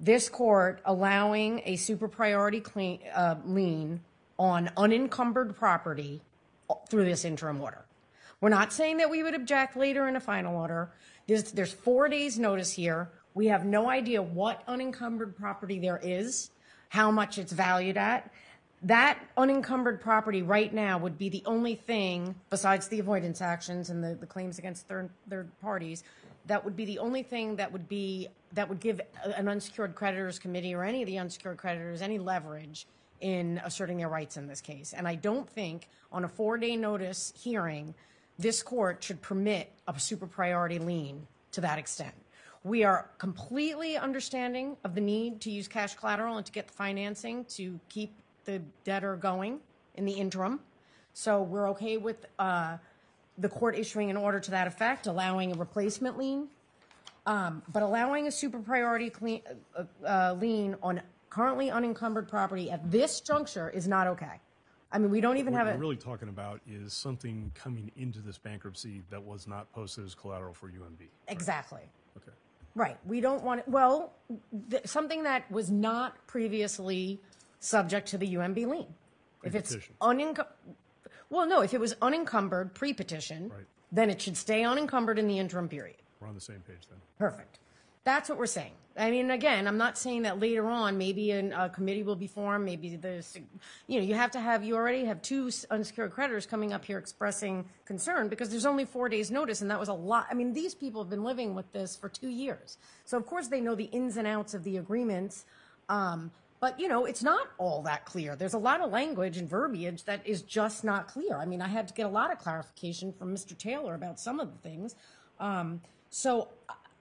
this court allowing a super priority clean, uh, lien on unencumbered property through this interim order. We're not saying that we would object later in a final order. There's, there's four days notice here. We have no idea what unencumbered property there is, how much it's valued at. That unencumbered property right now would be the only thing, besides the avoidance actions and the, the claims against third, third parties, that would be the only thing that would be, that would give an unsecured creditors committee or any of the unsecured creditors any leverage in asserting their rights in this case. And I don't think on a four-day notice hearing, this court should permit a super priority lien to that extent. We are completely understanding of the need to use cash collateral and to get the financing to keep the debtor going in the interim. So we're okay with uh, the court issuing an order to that effect, allowing a replacement lien, um, but allowing a super priority clean, uh, uh, lien on currently unencumbered property at this juncture is not okay. I mean, we don't even what have it. What we're really talking about is something coming into this bankruptcy that was not posted as collateral for U M B. Right? Exactly. Okay. Right. We don't want it. Well, th something that was not previously subject to the U M B lien. If it's unencumbered. Well, no, if it was unencumbered pre-petition, right, then it should stay unencumbered in the interim period. We're on the same page then. Perfect. That's what we're saying. I mean, again, I'm not saying that later on maybe an, a committee will be formed, maybe there's, you know, you have to have, you already have two unsecured creditors coming up here expressing concern because there's only four days notice, and that was a lot. I mean, these people have been living with this for two years. So, of course, they know the ins and outs of the agreements, um, but, you know, it's not all that clear. There's a lot of language and verbiage that is just not clear. I mean, I had to get a lot of clarification from Mister Taylor about some of the things. Um, so...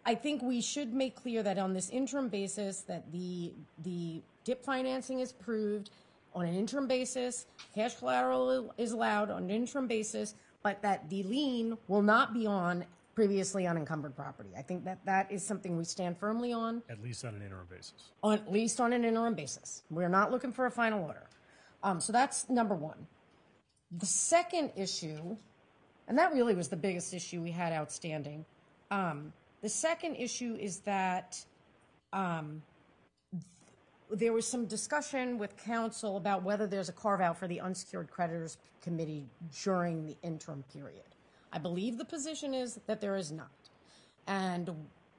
I think we should make clear that on this interim basis that the the D I P financing is approved on an interim basis, cash collateral is allowed on an interim basis, but that the lien will not be on previously unencumbered property. I think that that is something we stand firmly on. At least on an interim basis. On, at least on an interim basis. We're not looking for a final order. Um, so that's number one. The second issue, and that really was the biggest issue we had outstanding, um, the second issue is that um, th there was some discussion with counsel about whether there's a carve-out for the unsecured creditors committee during the interim period. I believe the position is that there is not. And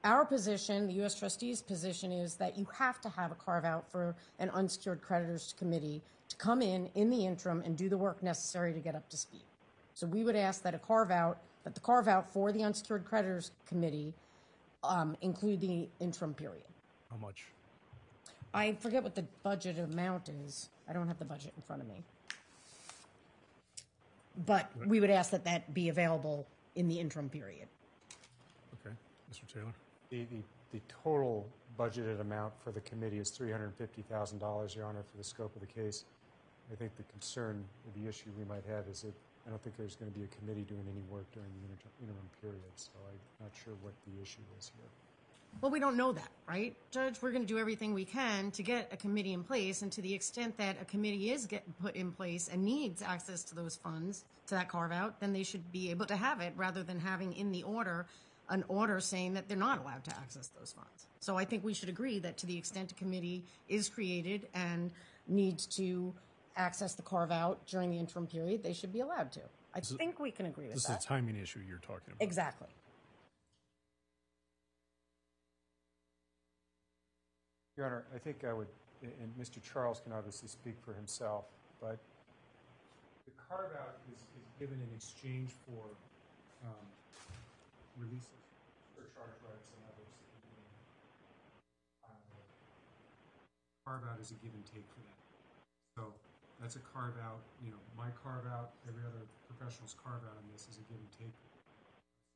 our position, the U S trustee's position, is that you have to have a carve-out for an unsecured creditors committee to come in in the interim and do the work necessary to get up to speed. So we would ask that a carve-out, that the carve-out for the unsecured creditors committee Um, include the interim period. How much? I forget what the budget amount is. I don't have the budget in front of me. But we would ask that that be available in the interim period. Okay. Mister Taylor? The, the, the total budgeted amount for the committee is three hundred fifty thousand dollars, Your Honor, for the scope of the case. I think the concern, or the issue we might have is that I don't think there's going to be a committee doing any work during the inter interim period, so I'm not sure what the issue is here. Well, we don't know that, right, Judge? We're going to do everything we can to get a committee in place, and to the extent that a committee is get put in place and needs access to those funds, to that carve-out, then they should be able to have it rather than having in the order an order saying that they're not allowed to access those funds. So I think we should agree that to the extent a committee is created and needs to access the carve-out during the interim period, they should be allowed to. I this think we can agree with this that. This is a timing issue you're talking about. Exactly. Your Honor, I think I would, and Mister Charles can obviously speak for himself, but the carve-out is, is given in exchange for um, releases for charge rights and others. Um, carve-out is a give and take for that. So that's a carve-out, you know, my carve-out, every other professional's carve-out on this is a give and take.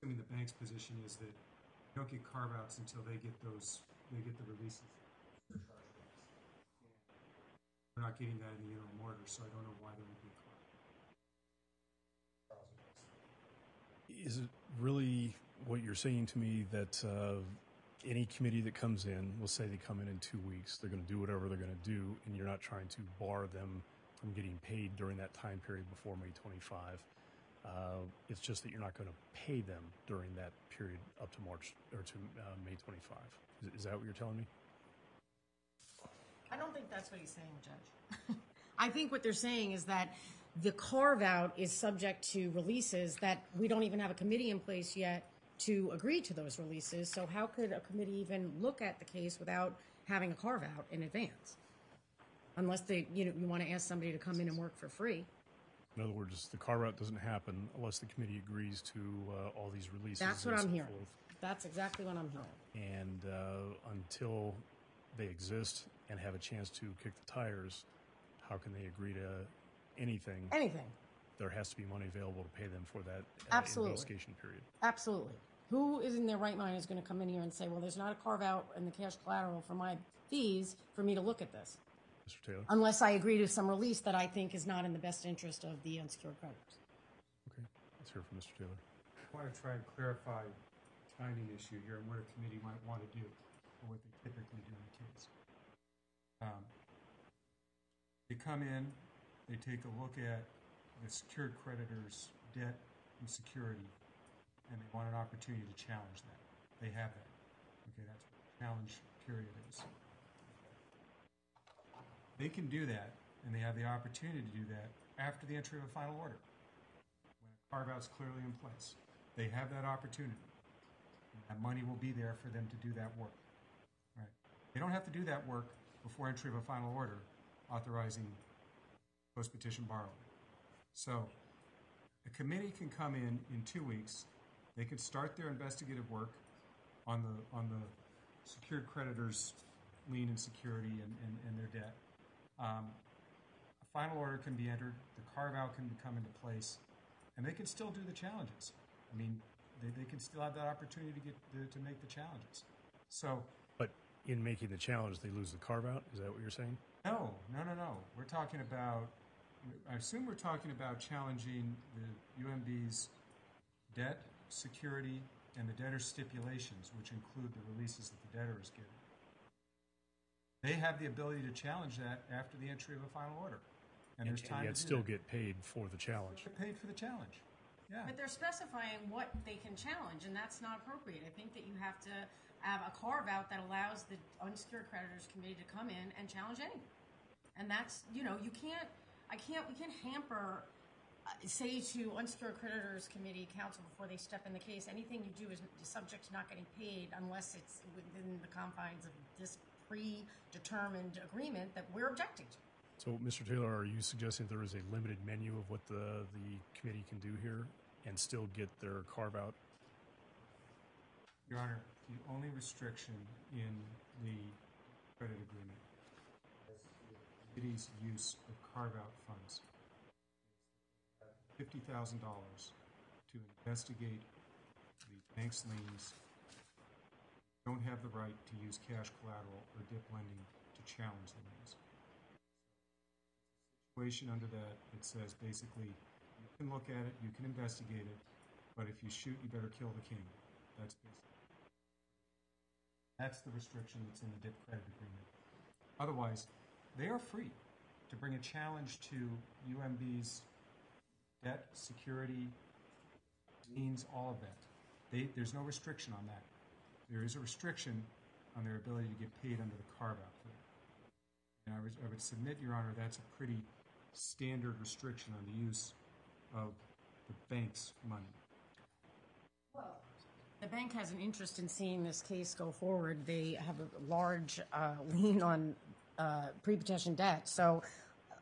I mean, the bank's position is that you don't get carve-outs until they get those, they get the releases. We're not getting that in the interim order, so I don't know why there would be a carve-out. Is it really what you're saying to me that uh, any committee that comes in, we'll say they come in in two weeks, they're going to do whatever they're going to do, and you're not trying to bar them from getting paid during that time period before May twenty-fifth? Uh, it's just that you're not going to pay them during that period up to March or to uh, May twenty-fifth. Is, is that what you're telling me? I don't think that's what he's saying, Judge. I think what they're saying is that the carve-out is subject to releases that we don't even have a committee in place yet to agree to those releases. So how could a committee even look at the case without having a carve-out in advance? Unless they, you know, you want to ask somebody to come in and work for free. In other words, the carve-out doesn't happen unless the committee agrees to uh, all these releases. That's what I'm hearing. That's exactly what I'm hearing. And uh, until they exist and have a chance to kick the tires, how can they agree to anything? Anything. There has to be money available to pay them for that uh, investigation period. Absolutely. Who is in their right mind is going to come in here and say, well, there's not a carve-out in the cash collateral for my fees for me to look at this? Mister Taylor? Unless I agree to some release that I think is not in the best interest of the unsecured creditors. Okay. Let's hear from Mister Taylor. I want to try and clarify the timing issue here and what a committee might want to do or what they typically do in the case. Um, they come in, they take a look at the secured creditor's debt and security, and they want an opportunity to challenge that. They have that. Okay, that's what the challenge period is. They can do that, and they have the opportunity to do that after the entry of a final order, when a carve-out's clearly in place. They have that opportunity. And that money will be there for them to do that work. Right? They don't have to do that work before entry of a final order authorizing post-petition borrowing. So a committee can come in in two weeks. They can start their investigative work on the on the secured creditor's lien and security and, and, and their debt. Um, a final order can be entered. The carve-out can come into place. And they can still do the challenges. I mean, they, they can still have that opportunity to, get the, to make the challenges. So. But in making the challenge, they lose the carve-out? Is that what you're saying? No, no, no, no. We're talking about, I assume we're talking about challenging the U M B's debt, security, and the debtor's stipulations, which include the releases that the debtor is given. They have the ability to challenge that after the entry of a final order. And, and there's time and yet to still that. Get paid for the challenge. Get paid for the challenge, yeah. But they're specifying what they can challenge, and that's not appropriate. I think that you have to have a carve-out that allows the unsecured creditors committee to come in and challenge anything. And that's, you know, you can't, I can't, we can't hamper, uh, say to unsecured creditors committee counsel before they step in the case, anything you do is subject to not getting paid unless it's within the confines of this predetermined agreement that we're objecting to. So, Mister Taylor, are you suggesting there is a limited menu of what the, the committee can do here and still get their carve-out? Your Honor, the only restriction in the credit agreement city's use of carve-out funds. fifty thousand dollars to investigate the bank's liens. Don't have the right to use cash collateral or D I P lending to challenge the liens. Situation under that, it says basically, you can look at it, you can investigate it, but if you shoot, you better kill the king. That's basically. That's the restriction that's in the D I P credit agreement. Otherwise, they are free to bring a challenge to U M B's debt, security, liens, all of that. They, there's no restriction on that. There is a restriction on their ability to get paid under the carve-out plan. And I would, I would submit, Your Honor, that's a pretty standard restriction on the use of the bank's money. Well, the bank has an interest in seeing this case go forward. They have a large uh, lien on uh, pre-petition debt. So,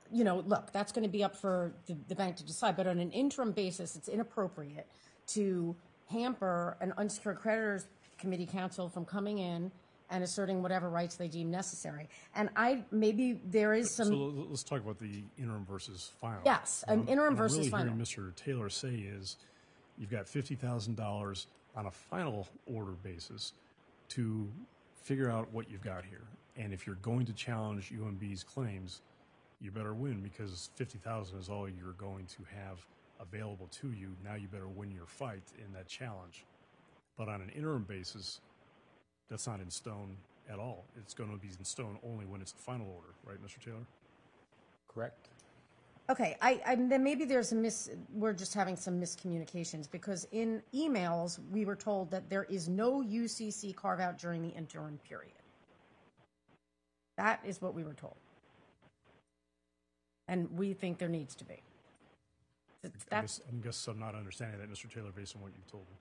you know, look, that's going to be up for the, the bank to decide. But on an interim basis, it's inappropriate to hamper an unsecured creditor's committee counsel from coming in and asserting whatever rights they deem necessary. And I, maybe there is some... So let's talk about the interim versus final. Yes, an interim versus really final. What I'm hearing Mister Taylor say is you've got fifty thousand dollars on a final order basis to figure out what you've got here. And if you're going to challenge U M B's claims, you better win, because fifty thousand dollars is all you're going to have available to you. Now you better win your fight in that challenge. But on an interim basis, that's not in stone at all. It's going to be in stone only when it's the final order, right, Mister Taylor? Correct. Okay, I, I then maybe there's a mis. We're just having some miscommunications, because in emails we were told that there is no U C C carve out during the interim period. That is what we were told, and we think there needs to be. That's, I guess, I guess I'm not understanding that, Mister Taylor, based on what you told me.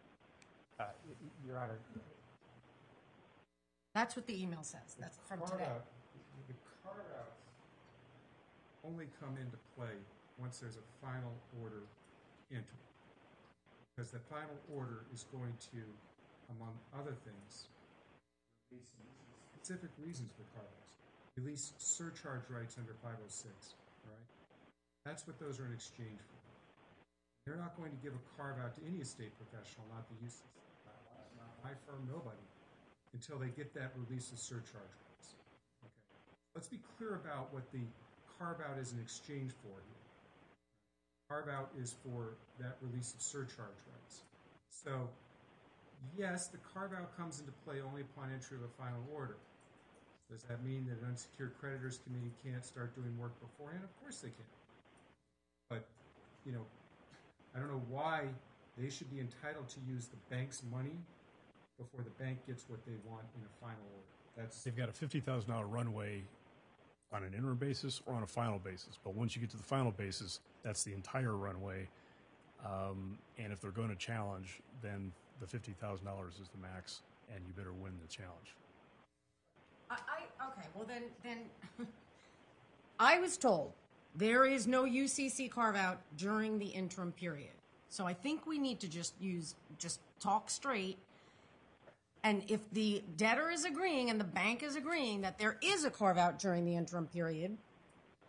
Uh, Your Honor, that's what the email says. That's from today. Out, the carve outs only come into play once there's a final order entered, because the final order is going to, among other things, release specific reasons for carve outs, release surcharge rights under five oh six. Right? That's what those are in exchange for. They're not going to give a carve out to any estate professional, not the U C C, not my firm, nobody, until they get that release of surcharge rights. Okay. Let's be clear about what the carve out is in exchange for here. Carve out is for that release of surcharge rights. So, yes, the carve out comes into play only upon entry of a final order. Does that mean that an unsecured creditors committee can't start doing work beforehand? Of course they can. But, you know, I don't know why they should be entitled to use the bank's money before the bank gets what they want in a final order. That's They've got a fifty thousand dollars runway on an interim basis or on a final basis. But once you get to the final basis, that's the entire runway. Um, and if they're going to challenge, then the fifty thousand dollars is the max, and you better win the challenge. I, I okay, well, then, then I was told there is no U C C carve-out during the interim period. So I think we need to just use, just talk straight. And if the debtor is agreeing and the bank is agreeing that there is a carve-out during the interim period,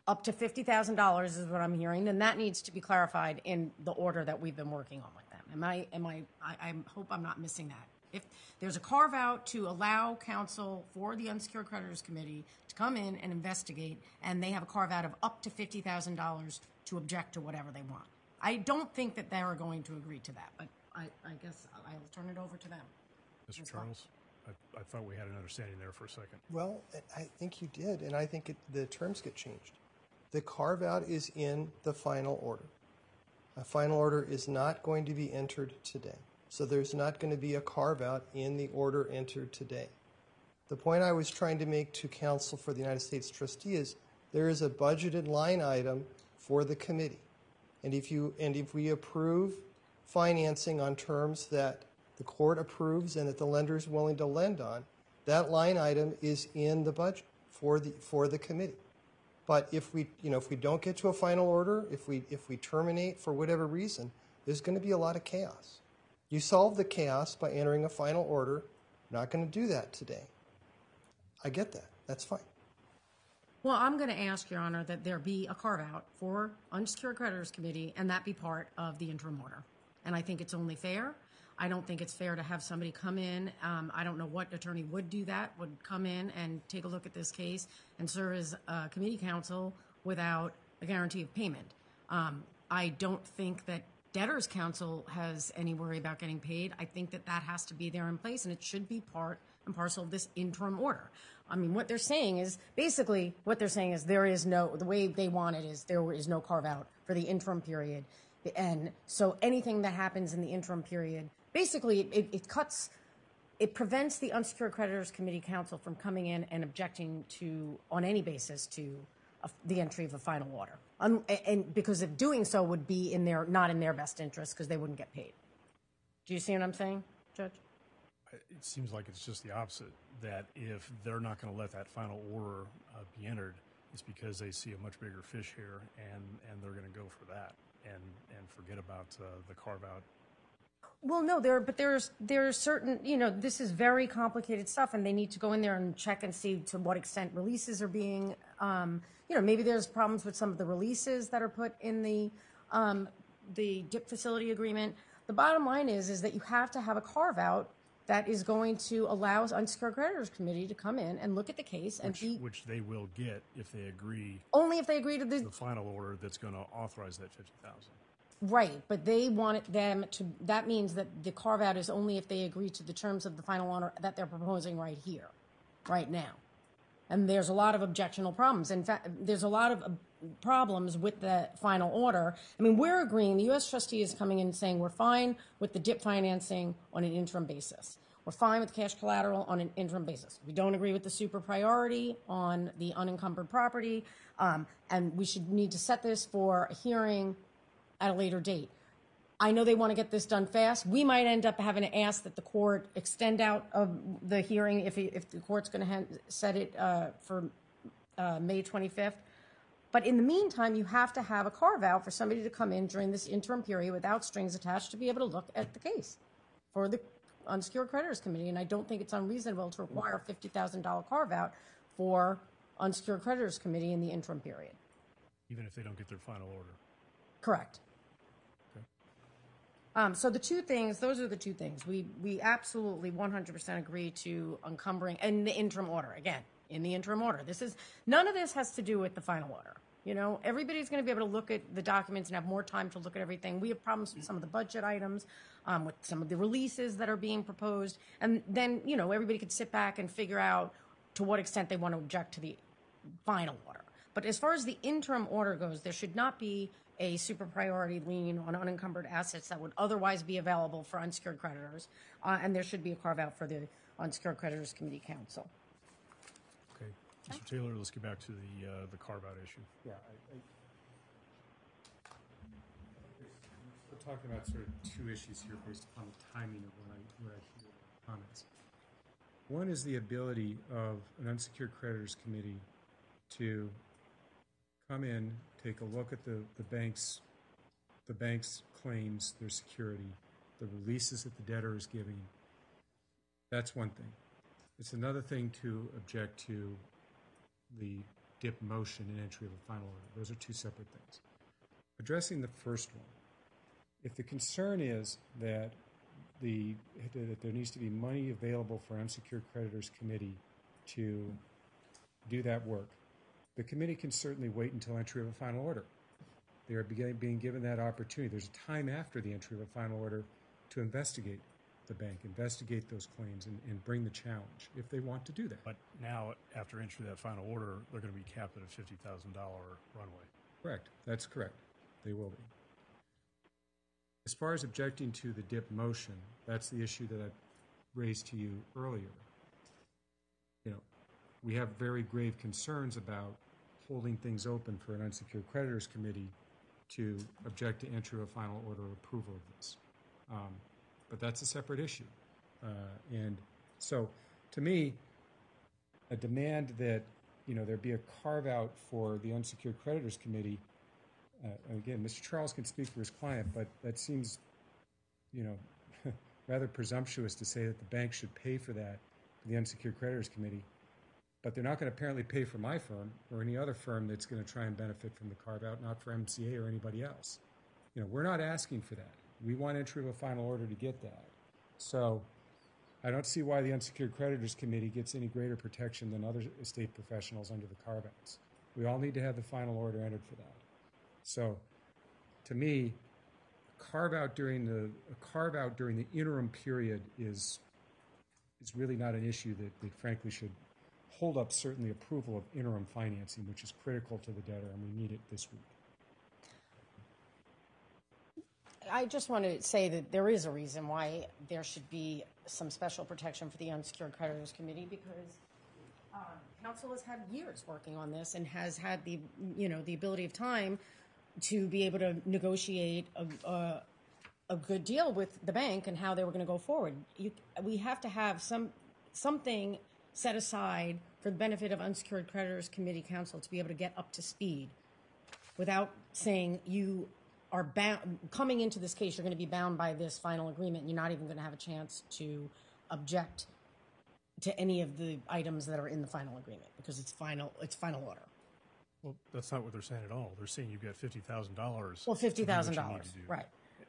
up to fifty thousand dollars is what I'm hearing, then that needs to be clarified in the order that we've been working on with them. Am I, am I, I, I hope I'm not missing that. If there's a carve-out to allow counsel for the Unsecured Creditors Committee to come in and investigate, and they have a carve-out of up to fifty thousand dollars to object to whatever they want. I don't think that they are going to agree to that, but I, I guess I'll turn it over to them. Mister Charles, I, I thought we had an understanding there for a second. Well, I think you did, and I think it, the terms get changed. The carve-out is in the final order. A final order is not going to be entered today. So there's not going to be a carve-out in the order entered today. The point I was trying to make to counsel for the United States trustee is there is a budgeted line item for the committee. And if you and if we approve financing on terms that the court approves and that the lender is willing to lend on, that line item is in the budget for the for the committee. But if we you know if we don't get to a final order, if we if we terminate for whatever reason, there's going to be a lot of chaos. You solve the chaos by entering a final order. Not going to do that today. I get that. That's fine. Well, I'm going to ask, Your Honor, that there be a carve-out for Unsecured Creditors Committee and that be part of the interim order. And I think it's only fair. I don't think it's fair to have somebody come in. Um, I don't know what attorney would do that, would come in and take a look at this case and serve as uh, committee counsel without a guarantee of payment. Um, I don't think that debtor's counsel has any worry about getting paid. I think that that has to be there in place, and it should be part and parcel of this interim order. I mean, what they're saying is, basically, what they're saying is there is no, the way they want it is there is no carve-out for the interim period. And so anything that happens in the interim period, basically, it, it cuts, it prevents the Unsecured Creditors Committee counsel from coming in and objecting to, on any basis, to the entry of a final order, um, and because if doing so would be in their not in their best interest, because they wouldn't get paid. Do you see what I'm saying, Judge? It seems like it's just the opposite. That if they're not going to let that final order uh, be entered, it's because they see a much bigger fish here, and and they're going to go for that, and and forget about uh, the carve out. Well, no, there, but there's there's certain, you know, this is very complicated stuff, and they need to go in there and check and see to what extent releases are being, um, you know, maybe there's problems with some of the releases that are put in the um, the D I P facility agreement. The bottom line is is that you have to have a carve out that is going to allow Unsecured Creditors Committee to come in and look at the case and which, be, which they will get if they agree. Only if they agree to the, the final order that's going to authorize that fifty thousand dollars. Right, but they want them to, that means that the carve-out is only if they agree to the terms of the final order that they're proposing right here, right now. And there's a lot of objectional problems. In fact, there's a lot of problems with the final order. I mean, we're agreeing, the U S trustee is coming in and saying we're fine with the D I P financing on an interim basis. We're fine with cash collateral on an interim basis. We don't agree with the super priority on the unencumbered property, um, and we should need to set this for a hearing at a later date. I know they want to get this done fast. We might end up having to ask that the court extend out of the hearing if if the court's going to set it uh, for uh, May twenty-fifth. But in the meantime, you have to have a carve-out for somebody to come in during this interim period without strings attached to be able to look at the case for the Unsecured Creditors Committee. And I don't think it's unreasonable to require a fifty thousand dollars carve-out for Unsecured Creditors Committee in the interim period. Even if they don't get their final order? Correct. Okay. Um, so the two things, those are the two things. We we absolutely one hundred percent agree to encumbering, and the interim order, again, in the interim order. This is, none of this has to do with the final order. You know, everybody's going to be able to look at the documents and have more time to look at everything. We have problems with some of the budget items, um, with some of the releases that are being proposed. And then, you know, everybody could sit back and figure out to what extent they want to object to the final order. But as far as the interim order goes, there should not be a super priority lien on unencumbered assets that would otherwise be available for unsecured creditors, uh, and there should be a carve-out for the Unsecured Creditors Committee counsel. Okay. Okay. Mister Taylor, let's get back to the uh, the carve-out issue. Yeah. I, I, we're talking about sort of two issues here based upon the timing of what I, what I hear comments. One is the ability of an Unsecured Creditors Committee to come in, take a look at the, the bank's the bank's claims, their security, the releases that the debtor is giving. That's one thing. It's another thing to object to the D I P motion and entry of a final order. Those are two separate things. Addressing the first one, if the concern is that the that there needs to be money available for Unsecured Creditors Committee to do that work, the committee can certainly wait until entry of a final order. They are beginning, being given that opportunity. There's a time after the entry of a final order to investigate the bank, investigate those claims, and, and bring the challenge if they want to do that. But now, after entry of that final order, they're going to be capped at a fifty thousand dollars runway. Correct. That's correct. They will be. As far as objecting to the D I P motion, that's the issue that I raised to you earlier. You know, we have very grave concerns about holding things open for an Unsecured Creditors Committee to object to entry of a final order approval of this. Um, but that's a separate issue. Uh, and so to me, a demand that, you know, there be a carve out for the Unsecured Creditors Committee. Uh, again, Mister Charles can speak for his client, but that seems, you know, rather presumptuous to say that the bank should pay for that, for the Unsecured Creditors Committee. but they're not going to apparently pay for my firm or any other firm that's going to try and benefit from the carve-out, not for M C A or anybody else. You know, we're not asking for that. We want entry of a final order to get that. So I don't see why the Unsecured Creditors Committee gets any greater protection than other estate professionals under the carve-outs. We all need to have the final order entered for that. So to me, carve-out during the carve-out during the interim period is is really not an issue that, that frankly should hold up certainly approval of interim financing, which is critical to the debtor, and we need it this week. I just want to say that there is a reason why there should be some special protection for the Unsecured Creditors Committee, because um, council has had years working on this and has had the, you know, the ability of time to be able to negotiate a, a, a good deal with the bank and how they were going to go forward. You, we have to have some something set aside for the benefit of Unsecured Creditors Committee counsel to be able to get up to speed without saying you are bound, coming into this case, you're going to be bound by this final agreement, and you're not even going to have a chance to object to any of the items that are in the final agreement because it's final, it's final order. Well, that's not what they're saying at all. They're saying you've got fifty thousand dollars. Well, fifty thousand dollars, right.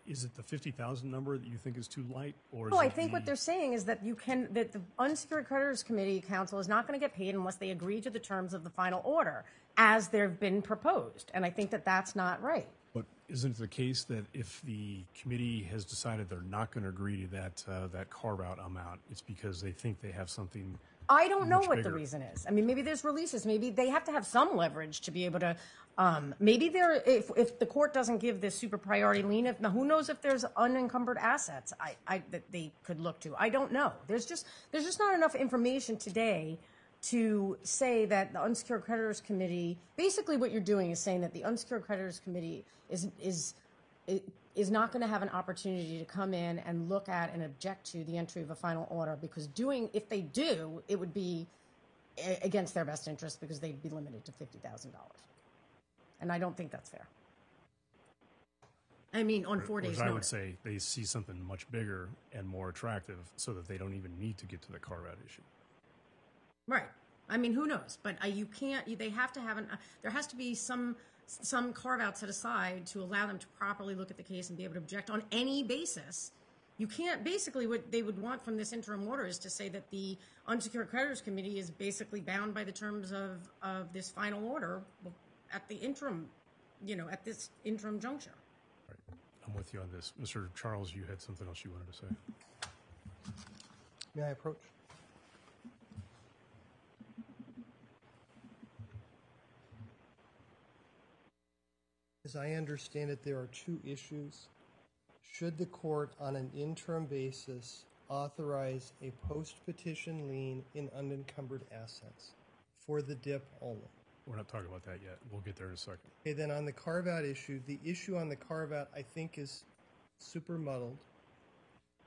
Is it the fifty thousand number that you think is too light? Or no, I think what they're saying is that you can, that the Unsecured Creditors Committee counsel is not going to get paid unless they agree to the terms of the final order as they've been proposed. And I think that that's not right. But isn't it the case that if the committee has decided they're not going to agree to that, uh, that carve-out amount, it's because they think they have something? I don't know what bigger. The reason is. I mean, maybe there's releases. Maybe they have to have some leverage to be able to. Um, maybe there, if if the court doesn't give this super priority lien, if, now who knows if there's unencumbered assets I, I, that they could look to. I don't know. There's just there's just not enough information today to say that the Unsecured Creditors Committee. Basically, what you're doing is saying that the Unsecured Creditors Committee is is. It, is not going to have an opportunity to come in and look at and object to the entry of a final order, because doing, if they do, it would be against their best interest because they'd be limited to fifty thousand dollars. And I don't think that's fair. I mean, on four days notice. I would say they see something much bigger and more attractive so that they don't even need to get to the carve-out issue. Right. I mean, who knows? But uh, you can't, you, they have to have an, uh, there has to be some, some carve-out set aside to allow them to properly look at the case and be able to object on any basis. You can't, basically what they would want from this interim order is to say that the Unsecured Creditors Committee is basically bound by the terms of, of this final order at the interim, you know, at this interim juncture. All right. I'm with you on this. Mister Charles, you had something else you wanted to say. May I approach? As I understand it, there are two issues. Should the court on an interim basis authorize a post-petition lien in unencumbered assets for the D I P only? We're not talking about that yet. We'll get there in a second. Okay, then on the carve-out issue, the issue on the carve-out I think is super muddled.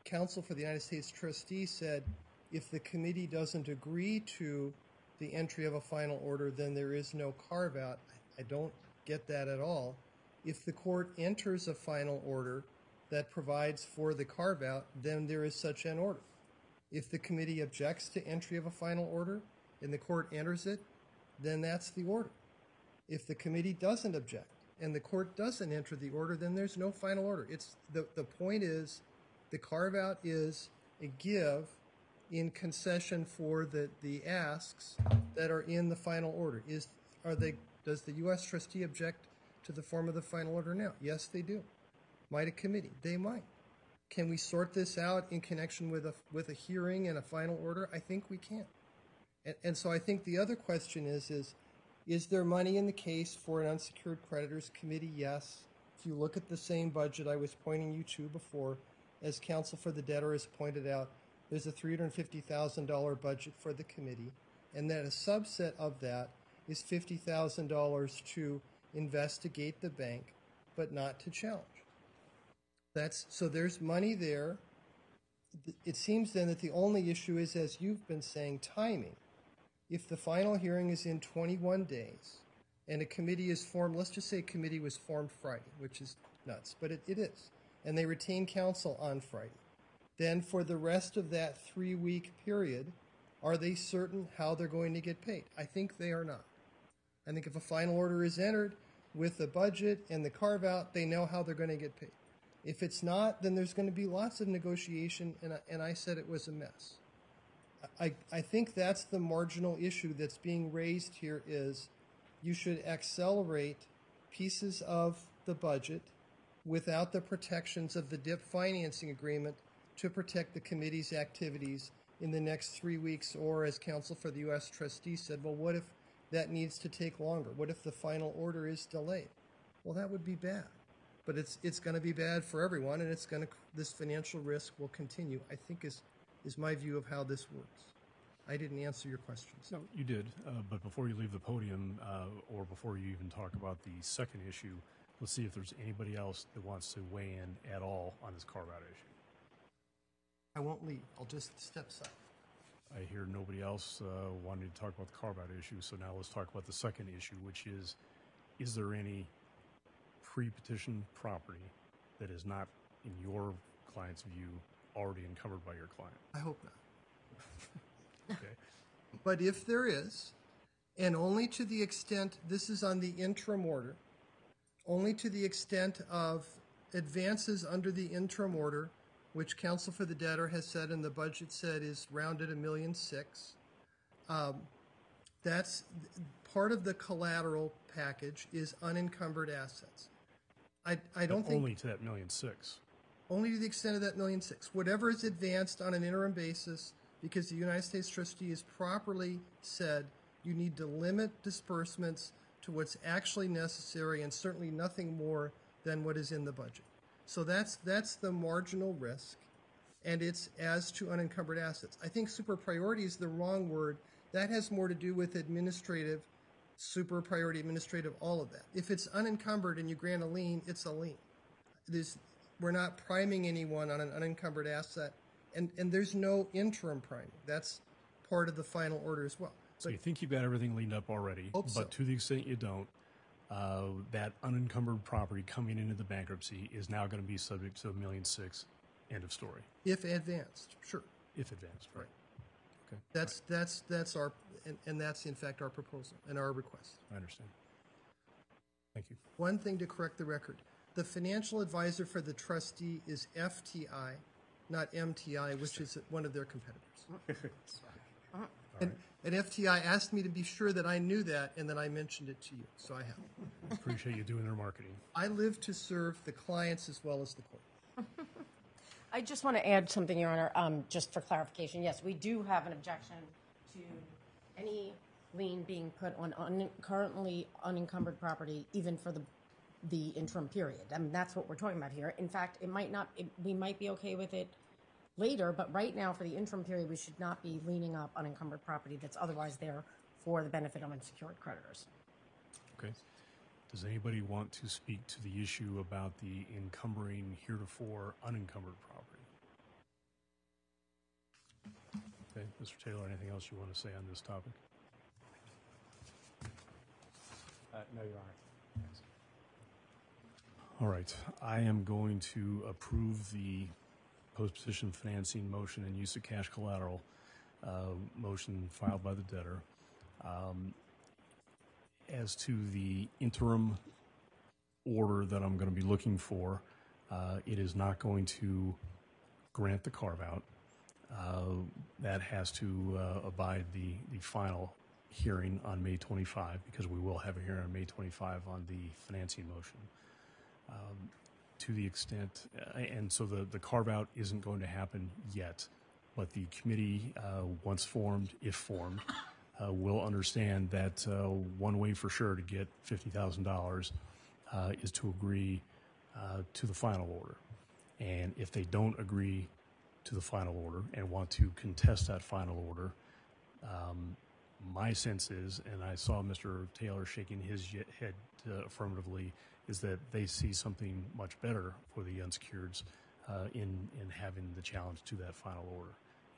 Counsel for the United States trustee said if the committee doesn't agree to the entry of a final order, then there is no carve-out. I don't get that at all. If the court enters a final order that provides for the carve-out, then there is such an order. If the committee objects to entry of a final order and the court enters it, then that's the order. If the committee doesn't object and the court doesn't enter the order, then there's no final order. It's the, the point is the carve-out is a give in concession for the, the asks that are in the final order. Is are they does the U S trustee object to the form of the final order now? Yes, they do. Might a committee? They might. Can we sort this out in connection with a with a hearing and a final order? I think we can. And, and so I think the other question is, is, is there money in the case for an Unsecured Creditors Committee? Yes. If you look at the same budget I was pointing you to before, as counsel for the debtor has pointed out, there's a three hundred fifty thousand dollars budget for the committee, and that a subset of that is fifty thousand dollars to investigate the bank, but not to challenge. That's so there's money there. It seems then that the only issue is, as you've been saying, timing. If the final hearing is in twenty-one days and a committee is formed, let's just say a committee was formed Friday, which is nuts, but it, it is, and they retain counsel on Friday, then for the rest of that three-week period, Are they certain how they're going to get paid? I think they are not. I think if a final order is entered with the budget and the carve-out, they know how they're going to get paid. If it's not, then there's going to be lots of negotiation, and I, and I said it was a mess. I, I think that's the marginal issue that's being raised here is you should accelerate pieces of the budget without the protections of the D I P financing agreement to protect the committee's activities in the next three weeks, or as counsel for the U S trustee said, well, what if that needs to take longer? What if the final order is delayed? Well, that would be bad, but it's it's going to be bad for everyone, and it's going to this financial risk will continue, I think is is my view of how this works. I didn't answer your questions. No, you did, uh, but before you leave the podium uh, or before you even talk about the second issue, let's see if there's anybody else that wants to weigh in at all on this carve-out issue. I won't leave. I'll just step aside. I hear nobody else uh, wanting to talk about the carve-out issue, so now let's talk about the second issue, which is, is there any pre-petition property that is not, in your client's view, already encumbered by your client? I hope not. Okay. But if there is, and only to the extent, this is on the interim order, only to the extent of advances under the interim order, which counsel for the debtor has said and the budget said is rounded a million six. Um, that's part of the collateral package is unencumbered assets. I, I don't but think only to that million six. Only to the extent of that million six. Whatever is advanced on an interim basis, because the United States trustee has properly said you need to limit disbursements to what's actually necessary and certainly nothing more than what is in the budget. So that's that's the marginal risk, and it's as to unencumbered assets. I think super priority is the wrong word. That has more to do with administrative, super priority administrative, all of that. If it's unencumbered and you grant a lien, it's a lien. There's, we're not priming anyone on an unencumbered asset, and, and there's no interim priming. That's part of the final order as well. So but, you think you've got everything leaned up already, but so. to the extent you don't, Uh, that unencumbered property coming into the bankruptcy is now going to be subject to a million six. End of story. If advanced, sure. If advanced, right? right. Okay. That's right. that's that's our and, and that's in fact our proposal and our request. I understand. Thank you. One thing to correct the record: the financial advisor for the trustee is F T I, not M T I, which is one of their competitors. Sorry. And, and F T I asked me to be sure that I knew that, and then I mentioned it to you, so I have. Appreciate you doing their marketing. I live to serve the clients as well as the court. I just want to add something, Your Honor, um, just for clarification. Yes, we do have an objection to any lien being put on un currently unencumbered property, even for the the interim period. I mean, that's what we're talking about here. In fact, it might not. It, we might be okay with it later, but right now for the interim period, we should not be leaning up unencumbered property that's otherwise there for the benefit of unsecured creditors. Okay. Does anybody want to speak to the issue about the encumbering heretofore unencumbered property? Okay, Mister Taylor, anything else you want to say on this topic? Uh, no, Your Honor. Thanks. All right. I am going to approve the post-petition financing motion and use of cash collateral uh, motion filed by the debtor. Um, as to the interim order that I'm going to be looking for, uh, it is not going to grant the carve-out. Uh, that has to uh, abide the, the final hearing on May twenty-fifth, because we will have a hearing on May twenty-fifth on the financing motion. Um, to the extent, uh, and so the, the carve-out isn't going to happen yet, but the committee, uh, once formed, if formed, uh, will understand that uh, one way for sure to get fifty thousand dollars uh, is to agree uh, to the final order. And if they don't agree to the final order and want to contest that final order, um, my sense is, and I saw Mister Taylor shaking his head uh, affirmatively, is that they see something much better for the unsecureds uh, in, in having the challenge to that final order.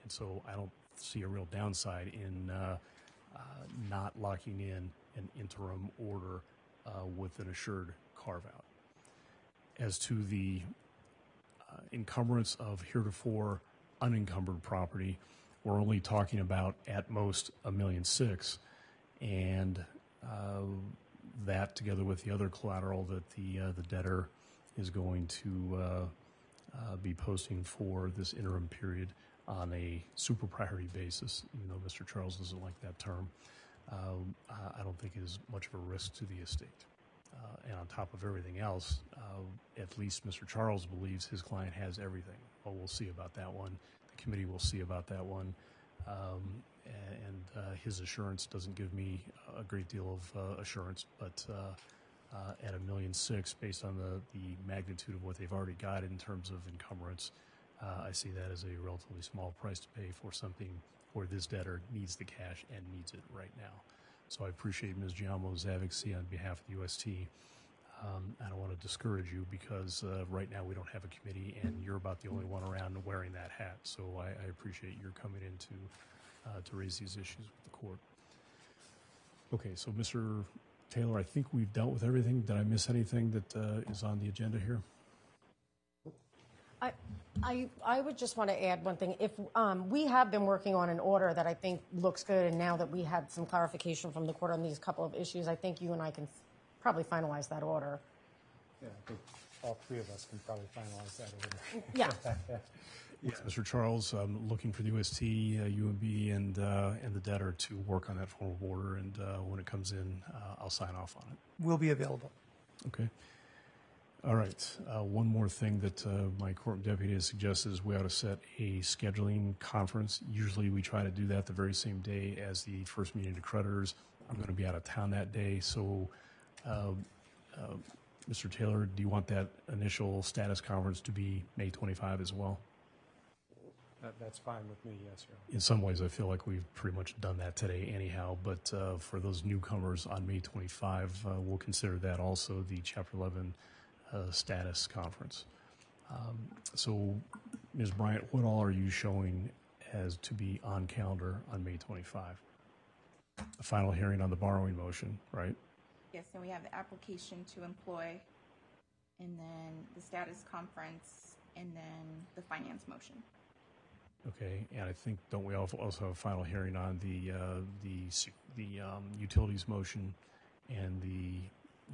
And so I don't see a real downside in uh, uh, not locking in an interim order uh, with an assured carve-out. As to the uh, encumbrance of heretofore unencumbered property, we're only talking about at most a million six, and uh, that together with the other collateral that the uh, the debtor is going to uh, uh, be posting for this interim period on a super priority basis, even though Mister Charles doesn't like that term, uh, I don't think is much of a risk to the estate. Uh, and on top of everything else, uh, at least Mister Charles believes his client has everything. Well, we'll see about that one. The committee will see about that one. Um, and uh, his assurance doesn't give me a great deal of uh, assurance, but uh, uh, at a million six, based on the, the magnitude of what they've already got in terms of encumbrance, uh, I see that as a relatively small price to pay for something where this debtor needs the cash and needs it right now. So I appreciate Miz Giamo's advocacy on behalf of the U S T. Um, I don't want to discourage you because uh, right now we don't have a committee and you're about the only one around wearing that hat. So I, I appreciate your coming in to, uh, to raise these issues with the court. Okay, so Mister Taylor, I think we've dealt with everything. Did I miss anything that uh, is on the agenda here? I, I, I would just want to add one thing. If um, we have been working on an order that I think looks good, and now that we had some clarification from the court on these couple of issues, I think you and I can probably finalize that order. Yeah, I think all three of us can probably finalize that order. Yeah. yeah. Yes, Mister Charles, I'm looking for the U S T, uh, U M B, and uh, and the debtor to work on that formal order, and uh, when it comes in, uh, I'll sign off on it. We'll be available. Okay. All right. Uh, one more thing that uh, my court deputy has suggested is we ought to set a scheduling conference. Usually we try to do that the very same day as the first meeting of creditors. I'm going to be out of town that day. So, uh, uh, Mister Taylor, do you want that initial status conference to be May twenty-fifth as well? That, that's fine with me, yes, sir. In some ways, I feel like we've pretty much done that today anyhow. But uh, for those newcomers on May twenty-fifth, uh, we'll consider that also the Chapter eleven Uh, status conference. Um, so, Miz Bryant, what all are you showing as to be on calendar on May twenty-fifth? The final hearing on the borrowing motion, right? Yes, and we have the application to employ, and then the status conference, and then the finance motion. Okay, and I think, don't we also have a final hearing on the uh, the the um, utilities motion and the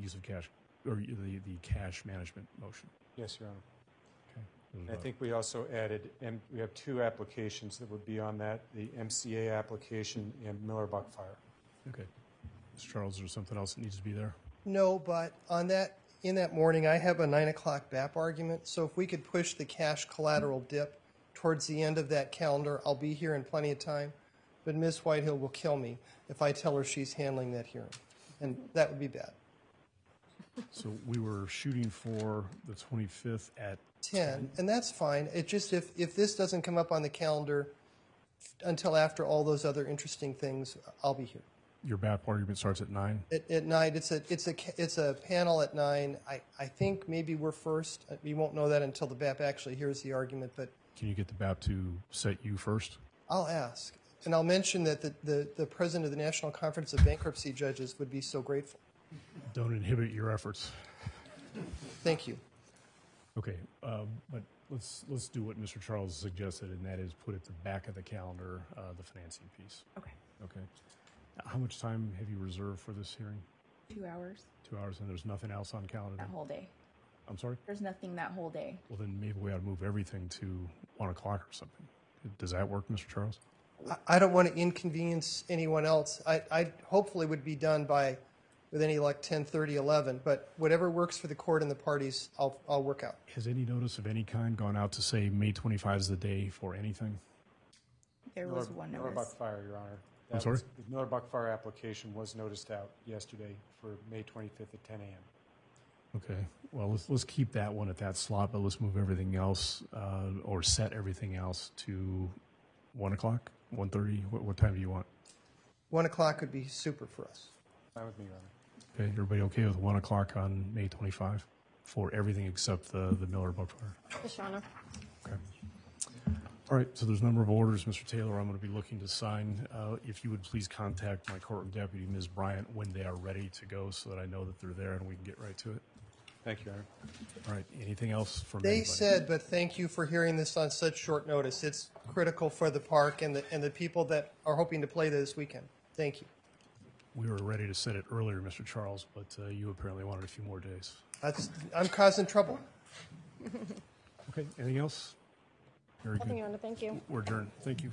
use of cash? Or the, the cash management motion? Yes, Your Honor. Okay. And I think we also added, and we have two applications that would be on that, the M C A application and Miller Buckfire. Okay. Mister Charles, is there something else that needs to be there? No, but on that, in that morning, I have a nine o'clock B A P argument, so if we could push the cash collateral dip towards the end of that calendar, I'll be here in plenty of time, but Miz Whitehill will kill me if I tell her she's handling that hearing, and that would be bad. So we were shooting for the twenty-fifth at ten, and that's fine. It just, if, if this doesn't come up on the calendar until after all those other interesting things, I'll be here. Your B A P argument starts at nine? At, at nine. It's a, it's, a, it's a panel at nine. I, I think maybe we're first. We won't know that until the B A P actually hears the argument. But can you get the B A P to set you first? I'll ask. And I'll mention that the, the, the president of the National Conference of Bankruptcy Judges would be so grateful. Don't inhibit your efforts. Thank you. Okay, um, but let's let's do what Mister Charles suggested, and that is put at the back of the calendar uh, the financing piece. Okay. Okay. How much time have you reserved for this hearing? Two hours. Two hours, and there's nothing else on calendar. That whole day. I'm sorry. There's nothing that whole day. Well, then maybe we ought to move everything to one o'clock or something. Does that work, Mister Charles? I don't want to inconvenience anyone else. I, I hopefully would be done by. With any like ten thirty, eleven, but whatever works for the court and the parties, I'll, I'll work out. Has any notice of any kind gone out to say May twenty-fifth is the day for anything? There was Nora, one notice. Nora Buckfire, Your Honor. That I'm sorry? Was, the Miller Buckfire application was noticed out yesterday for May twenty-fifth at ten a m Okay. Well, let's, let's keep that one at that slot, but let's move everything else uh, or set everything else to one o'clock, one thirty. What, what time do you want? one o'clock would be super for us. Fine with me, Your Honor. Okay, everybody okay with one o'clock on May twenty-fifth for everything except the, the Miller Buckfire? Yes, Your Honor. Okay. All right, so there's a number of orders, Mister Taylor, I'm going to be looking to sign. Uh, if you would please contact my courtroom deputy, Miz Bryant, when they are ready to go so that I know that they're there and we can get right to it. Thank you, Your Honor. All right, anything else from They anybody? Said, but thank you for hearing this on such short notice. It's critical for the park and the, and the people that are hoping to play this weekend. Thank you. We were ready to set it earlier, Mister Charles, but uh, you apparently wanted a few more days. That's, I'm causing trouble. Okay, anything else? Very Nothing good. On, thank you. We're adjourned. Thank you.